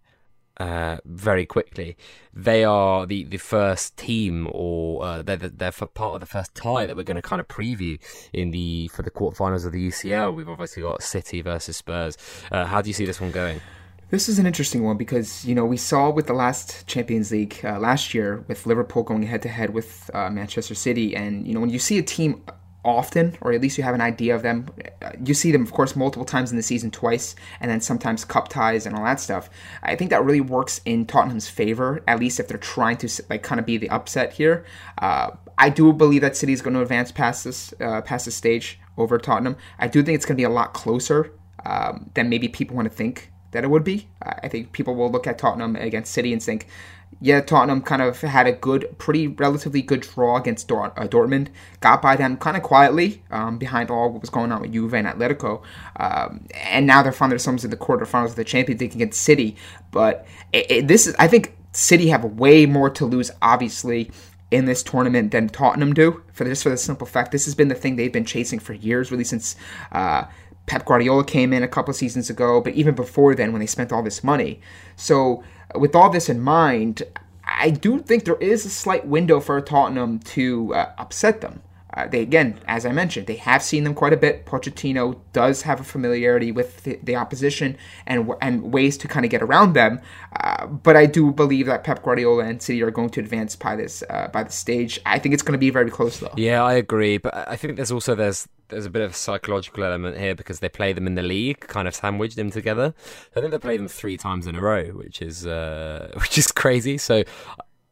Very quickly, they are the first team, or they're part of the first tie that we're going to kind of preview for the quarterfinals of the UCL. We've obviously got City versus Spurs. How do you see this one going? This is an interesting one, because we saw with the last Champions League last year, with Liverpool going head to head with Manchester City, and when you see a team often, or at least you have an idea of them, you see them, of course, multiple times in the season, twice, and then sometimes cup ties and all that stuff. I think that really works in Tottenham's favor, at least if they're trying to kind of be the upset here. I do believe that City's going to advance past this stage over Tottenham. I do think it's going to be a lot closer than maybe people want to think that it would be. I think people will look at Tottenham against City and think, yeah, Tottenham kind of had a good, pretty relatively good draw against Dortmund. Got by them kind of quietly behind all what was going on with Juve and Atletico. And now they're finding themselves in the quarterfinals of the Champions League against City. But I think City have way more to lose, obviously, in this tournament than Tottenham do. For the simple fact, this has been the thing they've been chasing for years, really since Pep Guardiola came in a couple of seasons ago, but even before then when they spent all this money. So with all this in mind, I do think there is a slight window for Tottenham to upset them. They, again, as I mentioned, they have seen them quite a bit. Pochettino does have a familiarity with the opposition and ways to kind of get around them. But I do believe that Pep Guardiola and City are going to advance by this stage. I think it's going to be very close, though. Yeah, I agree. But I think there's a bit of a psychological element here because they play them in the league, kind of sandwiched them together. I think they play them 3 times in a row, which is crazy. So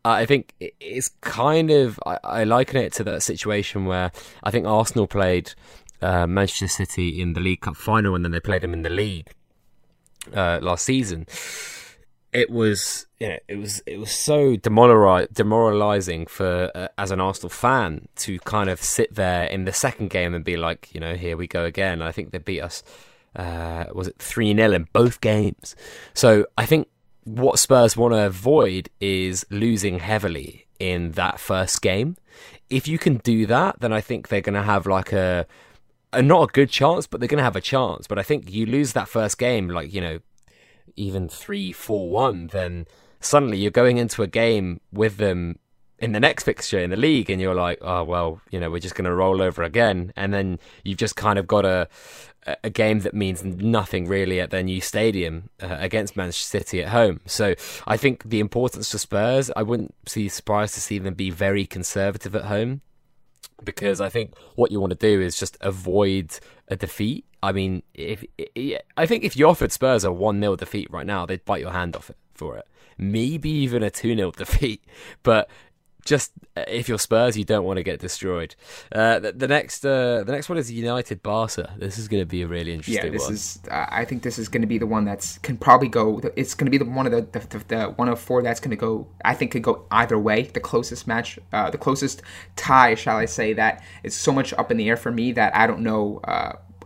I think it's kind of, I liken it to that situation where I think Arsenal played Manchester City in the League Cup final and then they played them in the league last season. It was so demoralising for as an Arsenal fan to kind of sit there in the second game and be like, you know, here we go again. I think they beat us, was it 3-0 in both games? So I think what Spurs want to avoid is losing heavily in that first game. If you can do that, then I think they're going to have like a not a good chance, but they're going to have a chance. But I think you lose that first game, like, you know, even 3-4-1, then suddenly you're going into a game with them in the next fixture in the league and you're like, oh, well, you know, we're just going to roll over again. And then you've just kind of got a game that means nothing really at their new stadium against Manchester City at home. So I think the importance for Spurs, I wouldn't be surprised to see them be very conservative at home, because I think what you want to do is just avoid a defeat. I mean, I think if you offered Spurs a 1-0 defeat right now, they'd bite your hand off for it. Maybe even a 2-0 defeat. But just if you're Spurs, you don't want to get destroyed. The next one is United-Barca. This is going to be a really interesting one. Yeah, I think this is going to be the one that's can probably go. It's going to be the one of the 104 that's going to go. I think could go either way. The closest match, the closest tie, shall I say? That is so much up in the air for me that I don't know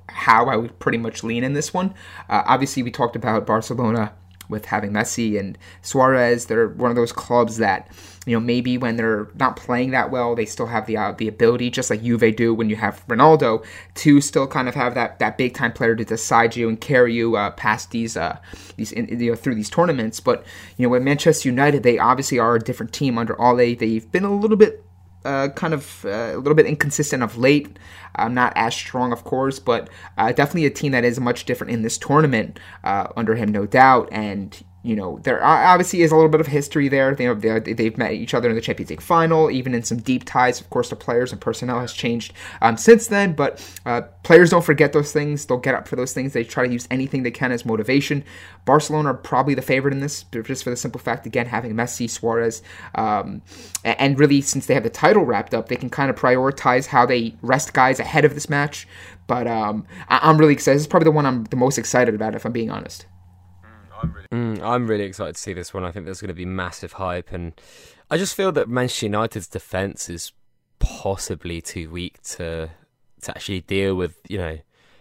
how I would pretty much lean in this one. Obviously, we talked about Barcelona with having Messi and Suarez. They're one of those clubs that, you know, maybe when they're not playing that well, they still have the ability, just like Juve do when you have Ronaldo, to still kind of have that big time player to decide you and carry you past these through these tournaments. But you know, with Manchester United, they obviously are a different team under Ole. They've been a little bit a little bit inconsistent of late. Not as strong, of course, but definitely a team that is much different in this tournament under him, no doubt. And you know, there obviously is a little bit of history there. They've met each other in the Champions League final, even in some deep ties. Of course, the players and personnel has changed since then, but players don't forget those things. They'll get up for those things. They try to use anything they can as motivation. Barcelona are probably the favorite in this, just for the simple fact, again, having Messi, Suarez, and really, since they have the title wrapped up, they can kind of prioritize how they rest guys ahead of this match. But I'm really excited. This is probably the one I'm the most excited about, if I'm being honest. I'm really excited to see this one. I think there's going to be massive hype, and I just feel that Manchester United's defence is possibly too weak to actually deal with, you know,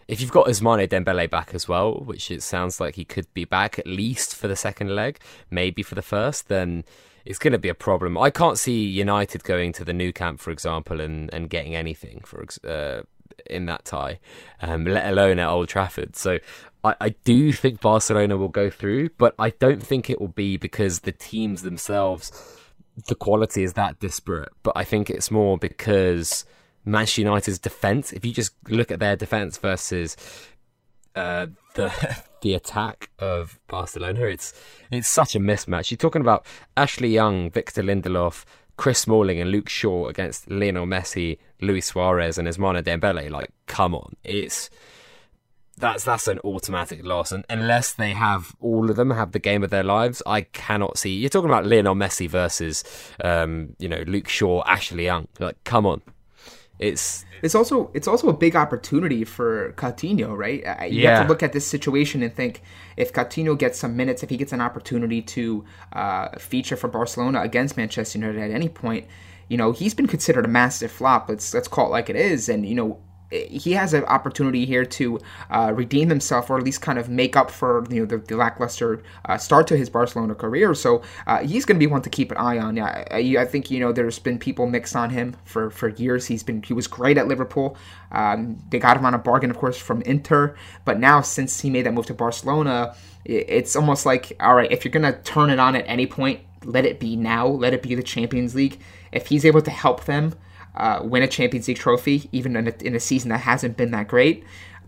if you've got Ousmane Dembele back as well, which it sounds like he could be back at least for the second leg, maybe for the first, then it's going to be a problem. I can't see United going to the Nou Camp, for example, and getting anything in that tie, let alone at Old Trafford. So I do think Barcelona will go through, but I don't think it will be because the teams themselves, the quality is that disparate. But I think it's more because Manchester United's defence, if you just look at their defence versus the attack of Barcelona, it's such a mismatch. You're talking about Ashley Young, Victor Lindelof, Chris Smalling and Luke Shaw against Lionel Messi, Luis Suarez and Ousmane Dembele. Like, come on. That's an automatic loss. And unless they have, all of them have the game of their lives, I cannot see. You're talking about Lionel Messi versus, you know, Luke Shaw, Ashley Young. Like, come on. It's also a big opportunity for Coutinho, right? You have to look at this situation and think, if Coutinho gets some minutes, if he gets an opportunity to feature for Barcelona against Manchester United at any point, you know, he's been considered a massive flop. Let's call it like it is, and you know, he has an opportunity here to redeem himself, or at least kind of make up for, you know, the lackluster start to his Barcelona career. So he's going to be one to keep an eye on. I think, you know, there's been people mixed on him for years. He was great at Liverpool. They got him on a bargain, of course, from Inter. But now, since he made that move to Barcelona, it's almost like, all right, if you're going to turn it on at any point, let it be now. Let it be the Champions League. If he's able to help them win a Champions League trophy, even in a season that hasn't been that great,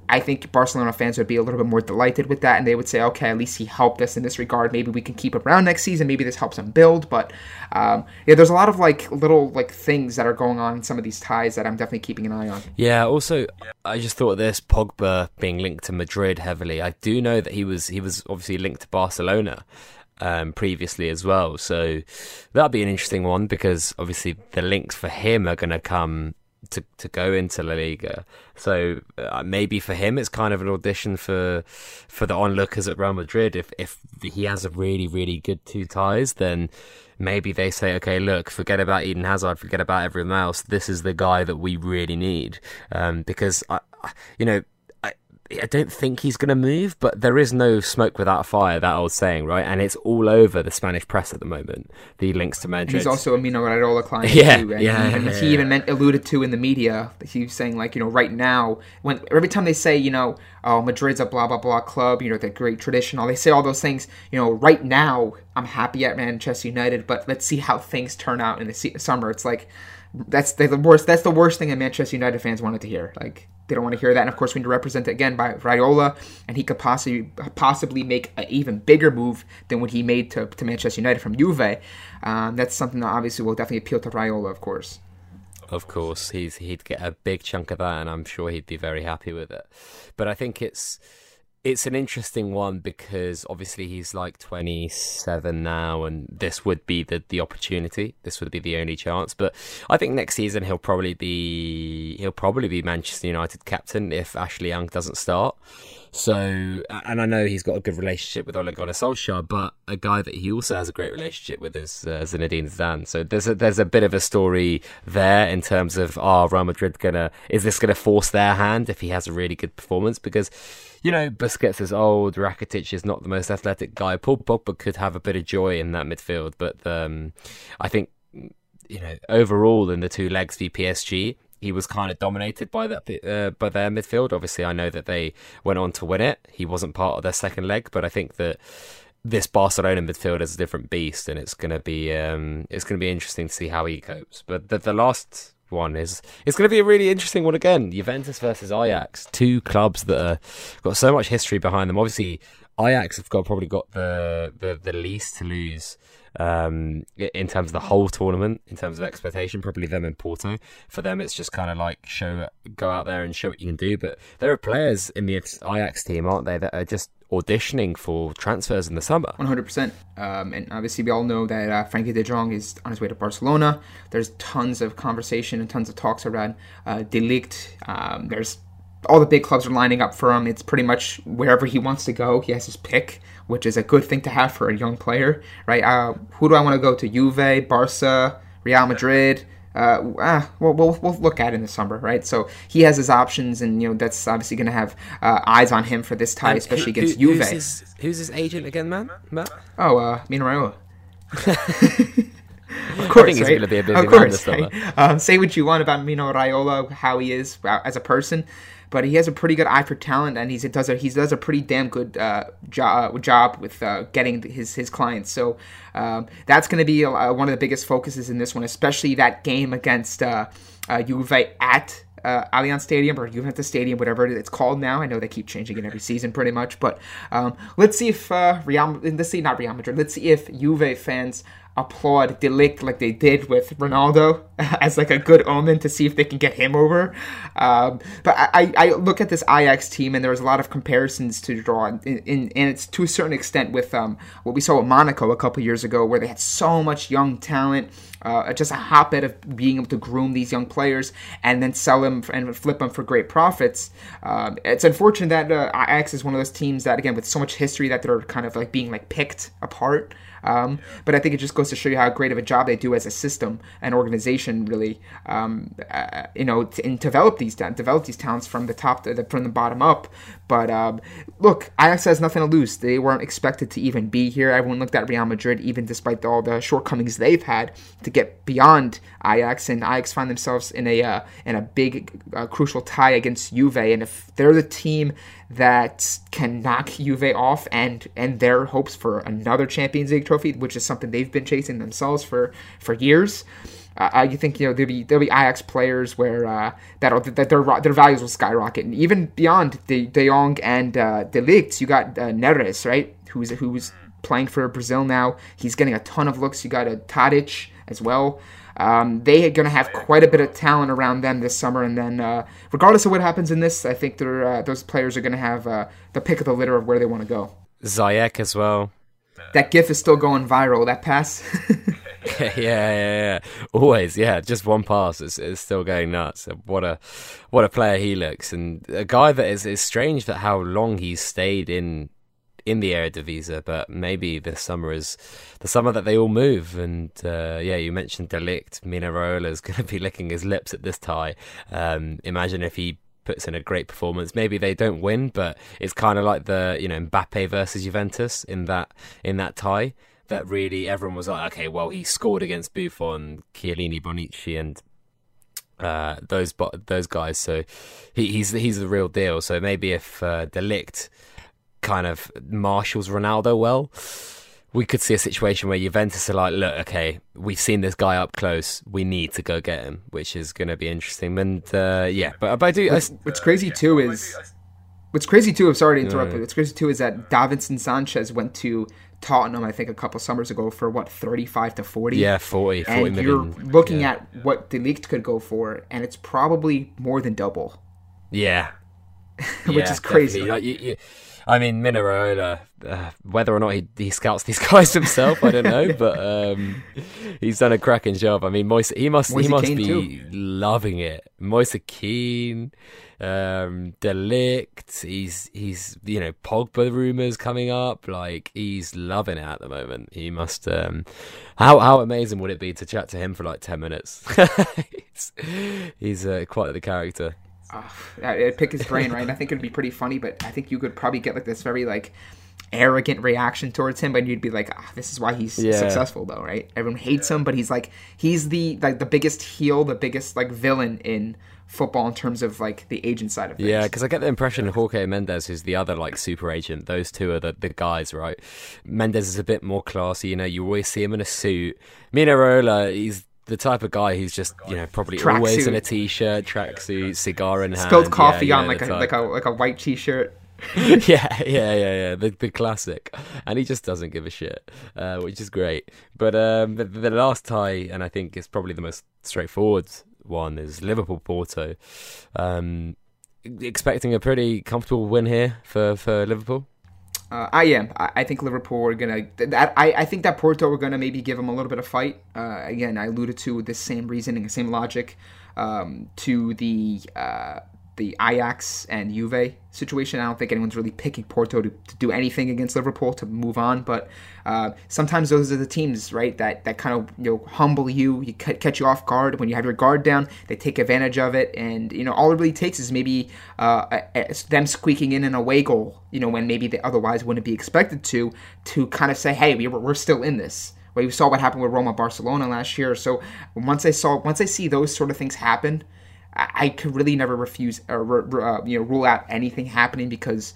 I think Barcelona fans would be a little bit more delighted with that, and they would say, okay, at least he helped us in this regard. Maybe we can keep him around next season. Maybe this helps him build. But there's a lot of little things that are going on in some of these ties that I'm definitely keeping an eye on. Yeah, also, I just thought this, Pogba being linked to Madrid heavily. I do know that he was obviously linked to Barcelona previously as well, so that'll be an interesting one, because obviously the links for him are going to come to go into La Liga, so maybe for him it's kind of an audition for the onlookers at Real Madrid. If he has a really, really good two ties, then maybe they say, okay, look, forget about Eden Hazard, forget about everyone else, this is the guy that we really need, because I don't think he's going to move, but there is no smoke without fire, that old saying, right? And it's all over the Spanish press at the moment, the links to Madrid. And he's also a Mino Raiola client too. He even alluded to in the media, he's saying, like, you know, right now, when every time they say, you know, oh, Madrid's a blah, blah, blah club, you know, they're great traditional, they say all those things, you know, right now, I'm happy at Manchester United, but let's see how things turn out in the summer. It's like, that's the worst thing that Manchester United fans wanted to hear. Like, they don't want to hear that. And of course, we need to represent it again by Raiola, and he could possibly make an even bigger move than what he made to Manchester United from Juve. That's something that obviously will definitely appeal to Raiola, of course. Of course, he'd get a big chunk of that, and I'm sure he'd be very happy with it. But I think it's an interesting one, because obviously he's like 27 now, and this would be the opportunity. This would be the only chance. But I think next season he'll probably be Manchester United captain if Ashley Young doesn't start. So, and I know he's got a good relationship with Ole Gunnar Solskjaer, but a guy that he also has a great relationship with is Zinedine Zidane. So there's a bit of a story there in terms of, Real Madrid is this gonna force their hand if he has a really good performance? Because, you know, Busquets is old, Rakitic is not the most athletic guy. Paul Pogba could have a bit of joy in that midfield, but I think, you know, overall in the two legs for PSG, he was kind of dominated by their midfield. Obviously, I know that they went on to win it. He wasn't part of their second leg, but I think that this Barcelona midfield is a different beast, and it's going to be interesting to see how he copes. But the last one it's going to be a really interesting one again. Juventus versus Ajax, two clubs that have got so much history behind them. Obviously, Ajax have probably got the least to lose in terms of the whole tournament, in terms of expectation, probably them and Porto. For them, it's just kind of like go out there and show what you can do. But there are players in the Ajax team, aren't there, that are just auditioning for transfers in the summer. 100%. And obviously we all know that Frenkie de Jong is on his way to Barcelona. There's tons of conversation and tons of talks around De Ligt. There's all the big clubs are lining up for him. It's pretty much wherever he wants to go. He has his pick, which is a good thing to have for a young player, right? Who do I want to go to? Juve, Barca, Real Madrid. We'll look at it in the summer, right? So he has his options, and you know that's obviously going to have eyes on him for this tie, and especially against Juve. Who's his agent again, man? Matt? Oh, Mino Raiola. Of course, I think he's going to be a busy man this summer. Right? Say what you want about Mino Raiola, how he is as a person, but he has a pretty good eye for talent, and he does a pretty damn good job with getting his clients. So that's going to be one of the biggest focuses in this one, especially that game against Juve at Allianz Stadium, or Juventus Stadium, whatever it's called now. I know they keep changing it every season pretty much, but let's see if Juve fans applaud De Ligt like they did with Ronaldo as like a good omen to see if they can get him over. But I look at this Ajax team, and there was a lot of comparisons to draw, and it's to a certain extent with what we saw at Monaco a couple years ago, where they had so much young talent, just a hotbed of being able to groom these young players and then sell them and flip them for great profits. It's unfortunate that Ajax is one of those teams that, again, with so much history, that they're kind of like being like picked apart. But I think it just goes to show you how great of a job they do as a system and organization, really, and develop these talents from the top to from the bottom up. But look, Ajax has nothing to lose. They weren't expected to even be here. Everyone looked at Real Madrid, even despite all the shortcomings they've had, to get beyond Ajax, and Ajax find themselves in a big crucial tie against Juve. And if they're the team that can knock Juve off and their hopes for another Champions League trophy, which is something they've been chasing themselves for years, you think, you know, there'll be Ajax players where that their values will skyrocket, and even beyond De Jong and De Ligt, you got Neres, right, who's playing for Brazil now. He's getting a ton of looks. You got a Tadic as well. They are going to have quite a bit of talent around them this summer, and then regardless of what happens in this, I think those players are going to have the pick of the litter of where they want to go. Ziyech as well. That gif is still going viral, that pass. Yeah. Always, yeah. Just one pass, it's still going nuts. What a player he looks. And a guy that is strange that how long he's stayed in the Eredivisie, but maybe this summer is the summer that they all move. And you mentioned De Ligt. Miraola is going to be licking his lips at this tie. Imagine if he puts in a great performance. Maybe they don't win, but it's kind of like the, you know, Mbappe versus Juventus in that tie, that really everyone was like, okay, well, he scored against Buffon, Chiellini, Bonucci, and those guys. So he's the real deal. So maybe if De Ligt kind of marshals Ronaldo well, we could see a situation where Juventus are like, look, okay, we've seen this guy up close, we need to go get him, which is going to be interesting. And but I do. What's crazy too is that Davinson Sanchez went to Tottenham, I think, a couple summers ago for what, 35 to 40? Yeah, 40. And 40 million. You're looking at what De Ligt could go for, and it's probably more than double. Yeah, which is crazy. Like, I mean, Miraola, whether or not he scouts these guys himself, I don't know, but he's done a cracking job. I mean, Moise Kean be too. Loving it. Moise Kean, De Ligt, he's you know, Pogba rumours coming up, like he's loving it at the moment. He must. How amazing would it be to chat to him for like 10 minutes? He's quite the character. I'd pick his brain, right? I think it'd be pretty funny, but I think you could probably get like this very like arrogant reaction towards him, but you'd be like, this is why he's successful, though, right? Everyone hates him, but he's like, he's the like the biggest heel, the biggest like villain in football in terms of like the agent side of things. Yeah, because I get the impression Jorge Mendes is the other like super agent. Those two are the guys, right? Mendes is a bit more classy, you know. You always see him in a suit. Miraola, he's the type of guy who's just, you know, probably always in a t-shirt, tracksuit, cigar in hand, spilled coffee on like a white t-shirt. Yeah. The classic, and he just doesn't give a shit, which is great. But the last tie, and I think it's probably the most straightforward one, is Liverpool-Porto. Expecting a pretty comfortable win here for Liverpool. I am. I think Liverpool are going to... I think that Porto are going to maybe give them a little bit of fight. Again, I alluded to the same reasoning, the same logic to the Ajax and Juve situation. I don't think anyone's really picking Porto to do anything against Liverpool to move on, but sometimes those are the teams, right, that kind of, you know, humble you catch you off guard. When you have your guard down, they take advantage of it, and, you know, all it really takes is maybe them squeaking in an away goal, you know, when maybe they otherwise wouldn't be expected to kind of say, hey, we're still in this. We saw what happened with Roma-Barcelona last year, so once I see those sort of things happen, I could really never refuse or rule out anything happening, because,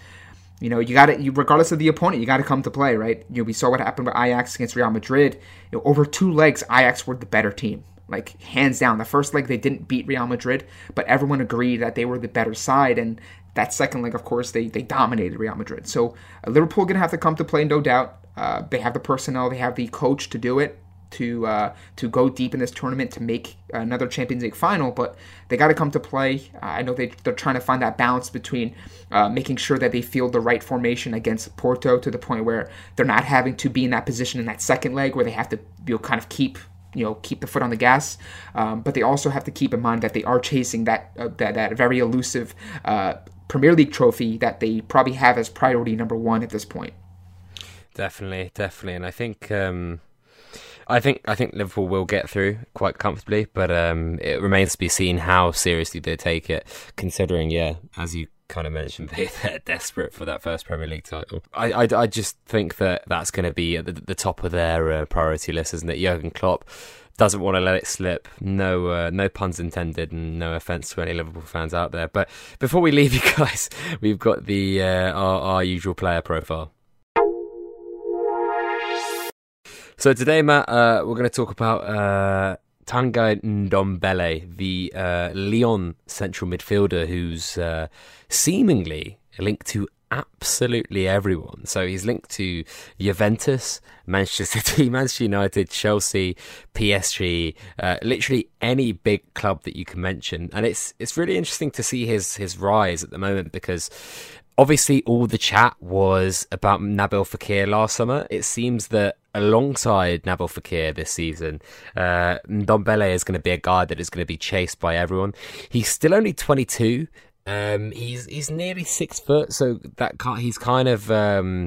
you know, you regardless of the opponent, you got to come to play, right? You know, we saw what happened with Ajax against Real Madrid. You know, over two legs, Ajax were the better team, like hands down. The first leg they didn't beat Real Madrid, but everyone agreed that they were the better side, and that second leg, of course, they dominated Real Madrid. So Liverpool gonna have to come to play, no doubt. They have the personnel, they have the coach to do it. to go deep in this tournament to make another Champions League final, but they got to come to play. I know they're trying to find that balance between making sure that they field the right formation against Porto to the point where they're not having to be in that position in that second leg where they have to kind of keep the foot on the gas, but they also have to keep in mind that they are chasing that very elusive Premier League trophy that they probably have as priority number one at this point. Definitely, and I think Liverpool will get through quite comfortably, but it remains to be seen how seriously they take it, considering, as you kind of mentioned, they're desperate for that first Premier League title. I just think that's going to be at the top of their priority list, isn't it? Jurgen Klopp doesn't want to let it slip. No puns intended, and no offence to any Liverpool fans out there. But before we leave you guys, we've got the our usual player profile. So today, Matt, we're going to talk about Tanguy Ndombele, the Lyon central midfielder who's seemingly linked to absolutely everyone. So he's linked to Juventus, Manchester City, Manchester United, Chelsea, PSG, literally any big club that you can mention. And it's really interesting to see his rise at the moment, because obviously all the chat was about Nabil Fekir last summer. It seems that alongside Nabil Fekir this season, Ndombele is going to be a guy that is going to be chased by everyone. He's still only 22. He's nearly 6 foot, so he's kind of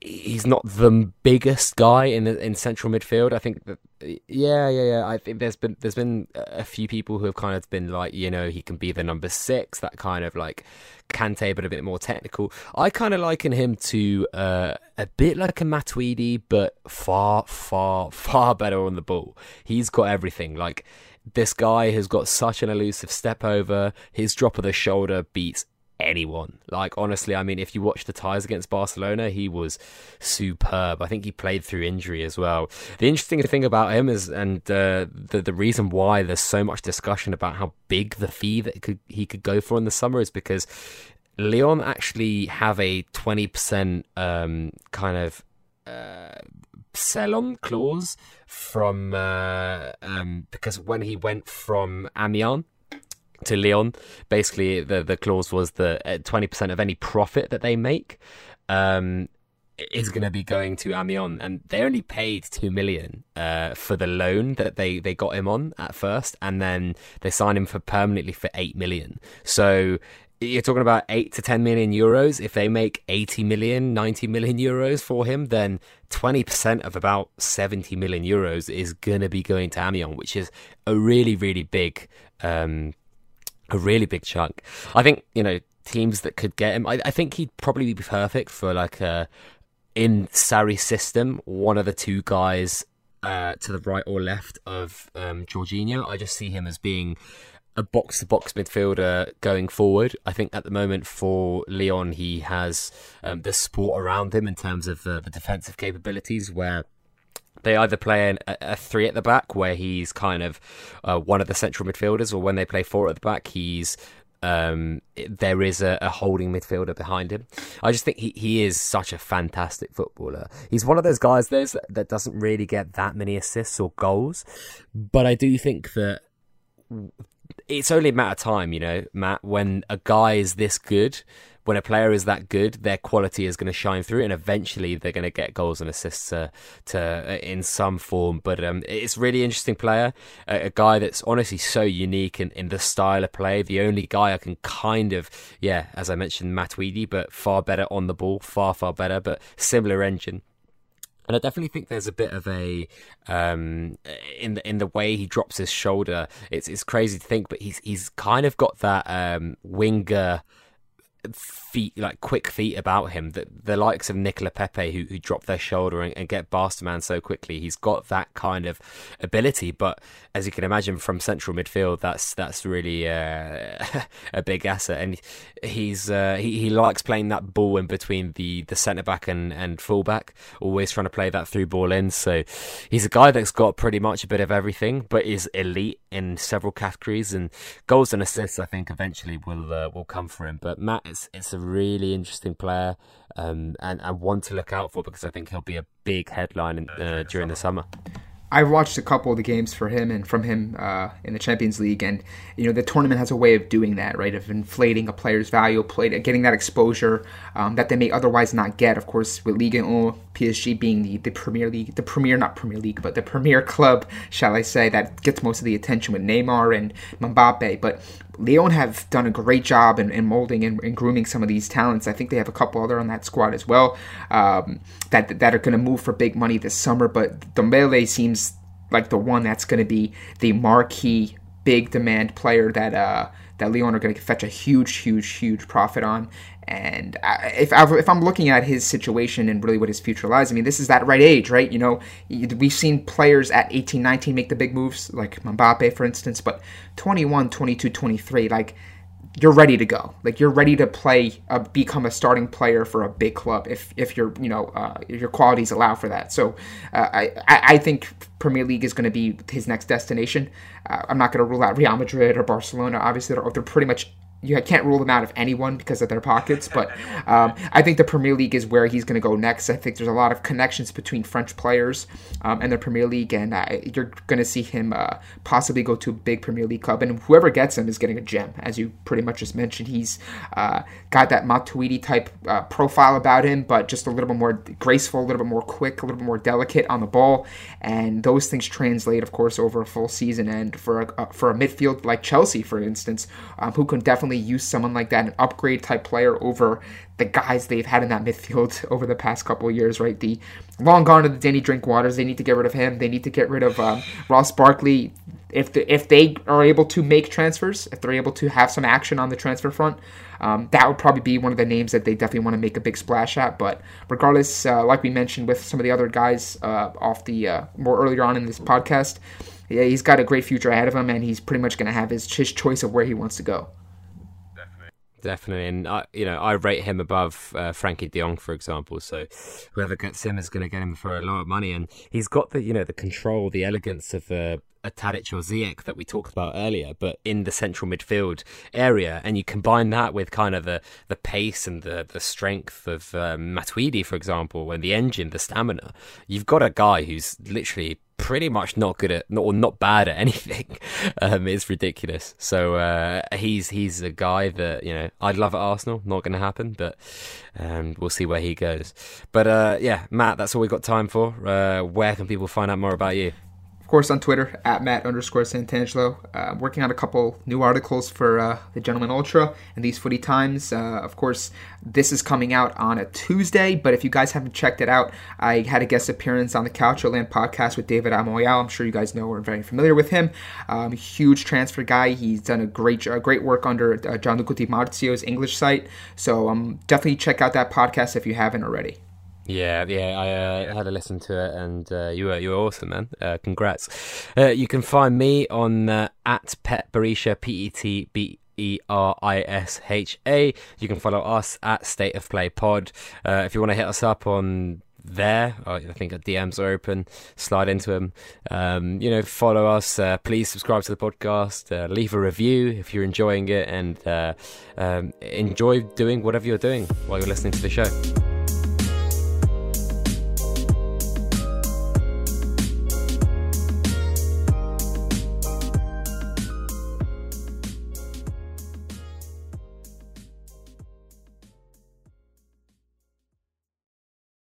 he's not the biggest guy in central midfield. I think that I think there's been a few people who have kind of been like, he can be the number six, that kind of like Kante, but a bit more technical. I kind of liken him to a bit like a Matuidi, but far, far, far better on the ball. He's got everything. Like, this guy has got such an elusive step over. His drop of the shoulder beats anyone. Like, honestly, I mean, if you watch the ties against Barcelona, he was superb. I think he played through injury as well. The interesting thing about him is, and the reason why there's so much discussion about how big the fee that he could go for in the summer, is because Lyon actually have a 20% kind of sell-on clause from because when he went from Amiens to Lyon, basically the clause was that 20% of any profit that they make is going to be going to Amiens, and they only paid $2 million for the loan that they got him on at first, and then they signed him for permanently for $8 million. So you're talking about €8 to €10 million. If they make 80 million, 90 million euros for him, then 20% of about 70 million euros is going to be going to Amiens, which is a really, really big, chunk. I think, teams that could get him, I think he'd probably be perfect for like in Sarri's system, one of the two guys to the right or left of Jorginho. I just see him as being a box-to-box midfielder going forward. I think at the moment for Lyon, he has the sport around him in terms of the defensive capabilities, where they either play a three at the back, where he's kind of one of the central midfielders, or when they play four at the back, he's there is a holding midfielder behind him. I just think he is such a fantastic footballer. He's one of those guys that doesn't really get that many assists or goals, but I do think that it's only a matter of time, Matt, when a guy is this good, when a player is that good, their quality is going to shine through, and eventually they're going to get goals and assists in some form. But it's really interesting player, a guy that's honestly so unique in the style of play. The only guy I can kind of, as I mentioned, Matuidi, but far better on the ball, far, far better, but similar engine. And I definitely think there's a bit of a in the way he drops his shoulder. It's crazy to think, but he's kind of got that winger feet, like quick feet about him, that the likes of Nicola Pepe, who drop their shoulder and get past a man so quickly. He's got that kind of ability, but as you can imagine, from central midfield, that's really a big asset. And he likes playing that ball in between the centre back and full back, always trying to play that through ball in. So he's a guy that's got pretty much a bit of everything, but is elite in several categories, and goals and assists I think eventually will come for him. But Matt, It's a really interesting player, and one to look out for, because I think he'll be a big headline during the summer. I've watched a couple of the games for him and from him in the Champions League, and you know the tournament has a way of doing that, right? Of inflating a player's value, getting that exposure that they may otherwise not get. Of course, with Ligue 1, PSG being the premier club, shall I say, that gets most of the attention with Neymar and Mbappe, but Lyon have done a great job in molding and grooming some of these talents. I think they have a couple other on that squad as well that are going to move for big money this summer. But Dombele seems like the one that's going to be the marquee, big demand player that Lyon are going to fetch a huge profit on. And if I'm looking at his situation and really what his future lies, I mean, this is that right age, right? You know, we've seen players at 18, 19 make the big moves, like Mbappe, for instance, but 21, 22, 23, like, you're ready to go. Like, you're ready to play, become a starting player for a big club if you're, you know, your qualities allow for that. So I think Premier League is going to be his next destination. I'm not going to rule out Real Madrid or Barcelona. Obviously, they're pretty much... You can't rule them out of anyone because of their pockets, but I think the Premier League is where he's going to go next. I think there's a lot of connections between French players and the Premier League, and you're going to see him possibly go to a big Premier League club, and whoever gets him is getting a gem, as you pretty much just mentioned. He's got that Matuidi-type profile about him, but just a little bit more graceful, a little bit more quick, a little bit more delicate on the ball, and those things translate, of course, over a full season, and for a midfield like Chelsea, for instance, who can definitely use someone like that, an upgrade type player over the guys they've had in that midfield over the past couple of years, right? The long gone are the Danny Drinkwaters. They need to get rid of him. They need to get rid of Ross Barkley. If they are able to make transfers, if they're able to have some action on the transfer front, that would probably be one of the names that they definitely want to make a big splash at. But regardless, like we mentioned with some of the other guys off the more earlier on in this podcast, yeah, he's got a great future ahead of him, and he's pretty much going to have his choice of where he wants to go. Definitely, and I rate him above Frankie de Jong, for example. So whoever gets him is going to get him for a lot of money, and he's got the control, the elegance of a Tadic or Ziyech that we talked about earlier, but in the central midfield area. And you combine that with kind of the pace and the strength of Matuidi, for example, and the engine, the stamina. You've got a guy who's literally pretty much not bad at anything. It's ridiculous. So he's a guy that I'd love at Arsenal. Not going to happen, but we'll see where he goes. But yeah, Matt, that's all we've got time for. Where can people find out more about you? Of course, on Twitter at Matt_Santangelo. I'm working on a couple new articles for the Gentleman Ultra and these Footy Times. Of course, this is coming out on a Tuesday, but if you guys haven't checked it out, I had a guest appearance on the Cultureland podcast with David Amoyal. I'm sure you guys know or are very familiar with him. Huge transfer guy. He's done a great work under Gianluca Di Marzio's English site. So definitely check out that podcast if you haven't already. Yeah, I had a listen to it, and you were awesome, man. Congrats. You can find me on at Pet Berisha, PETBERISHA. You can follow us at State of Play Pod. If you want to hit us up on there, I think our DMs are open. Slide into them. Follow us. Please subscribe to the podcast. Leave a review if you're enjoying it, and enjoy doing whatever you're doing while you're listening to the show.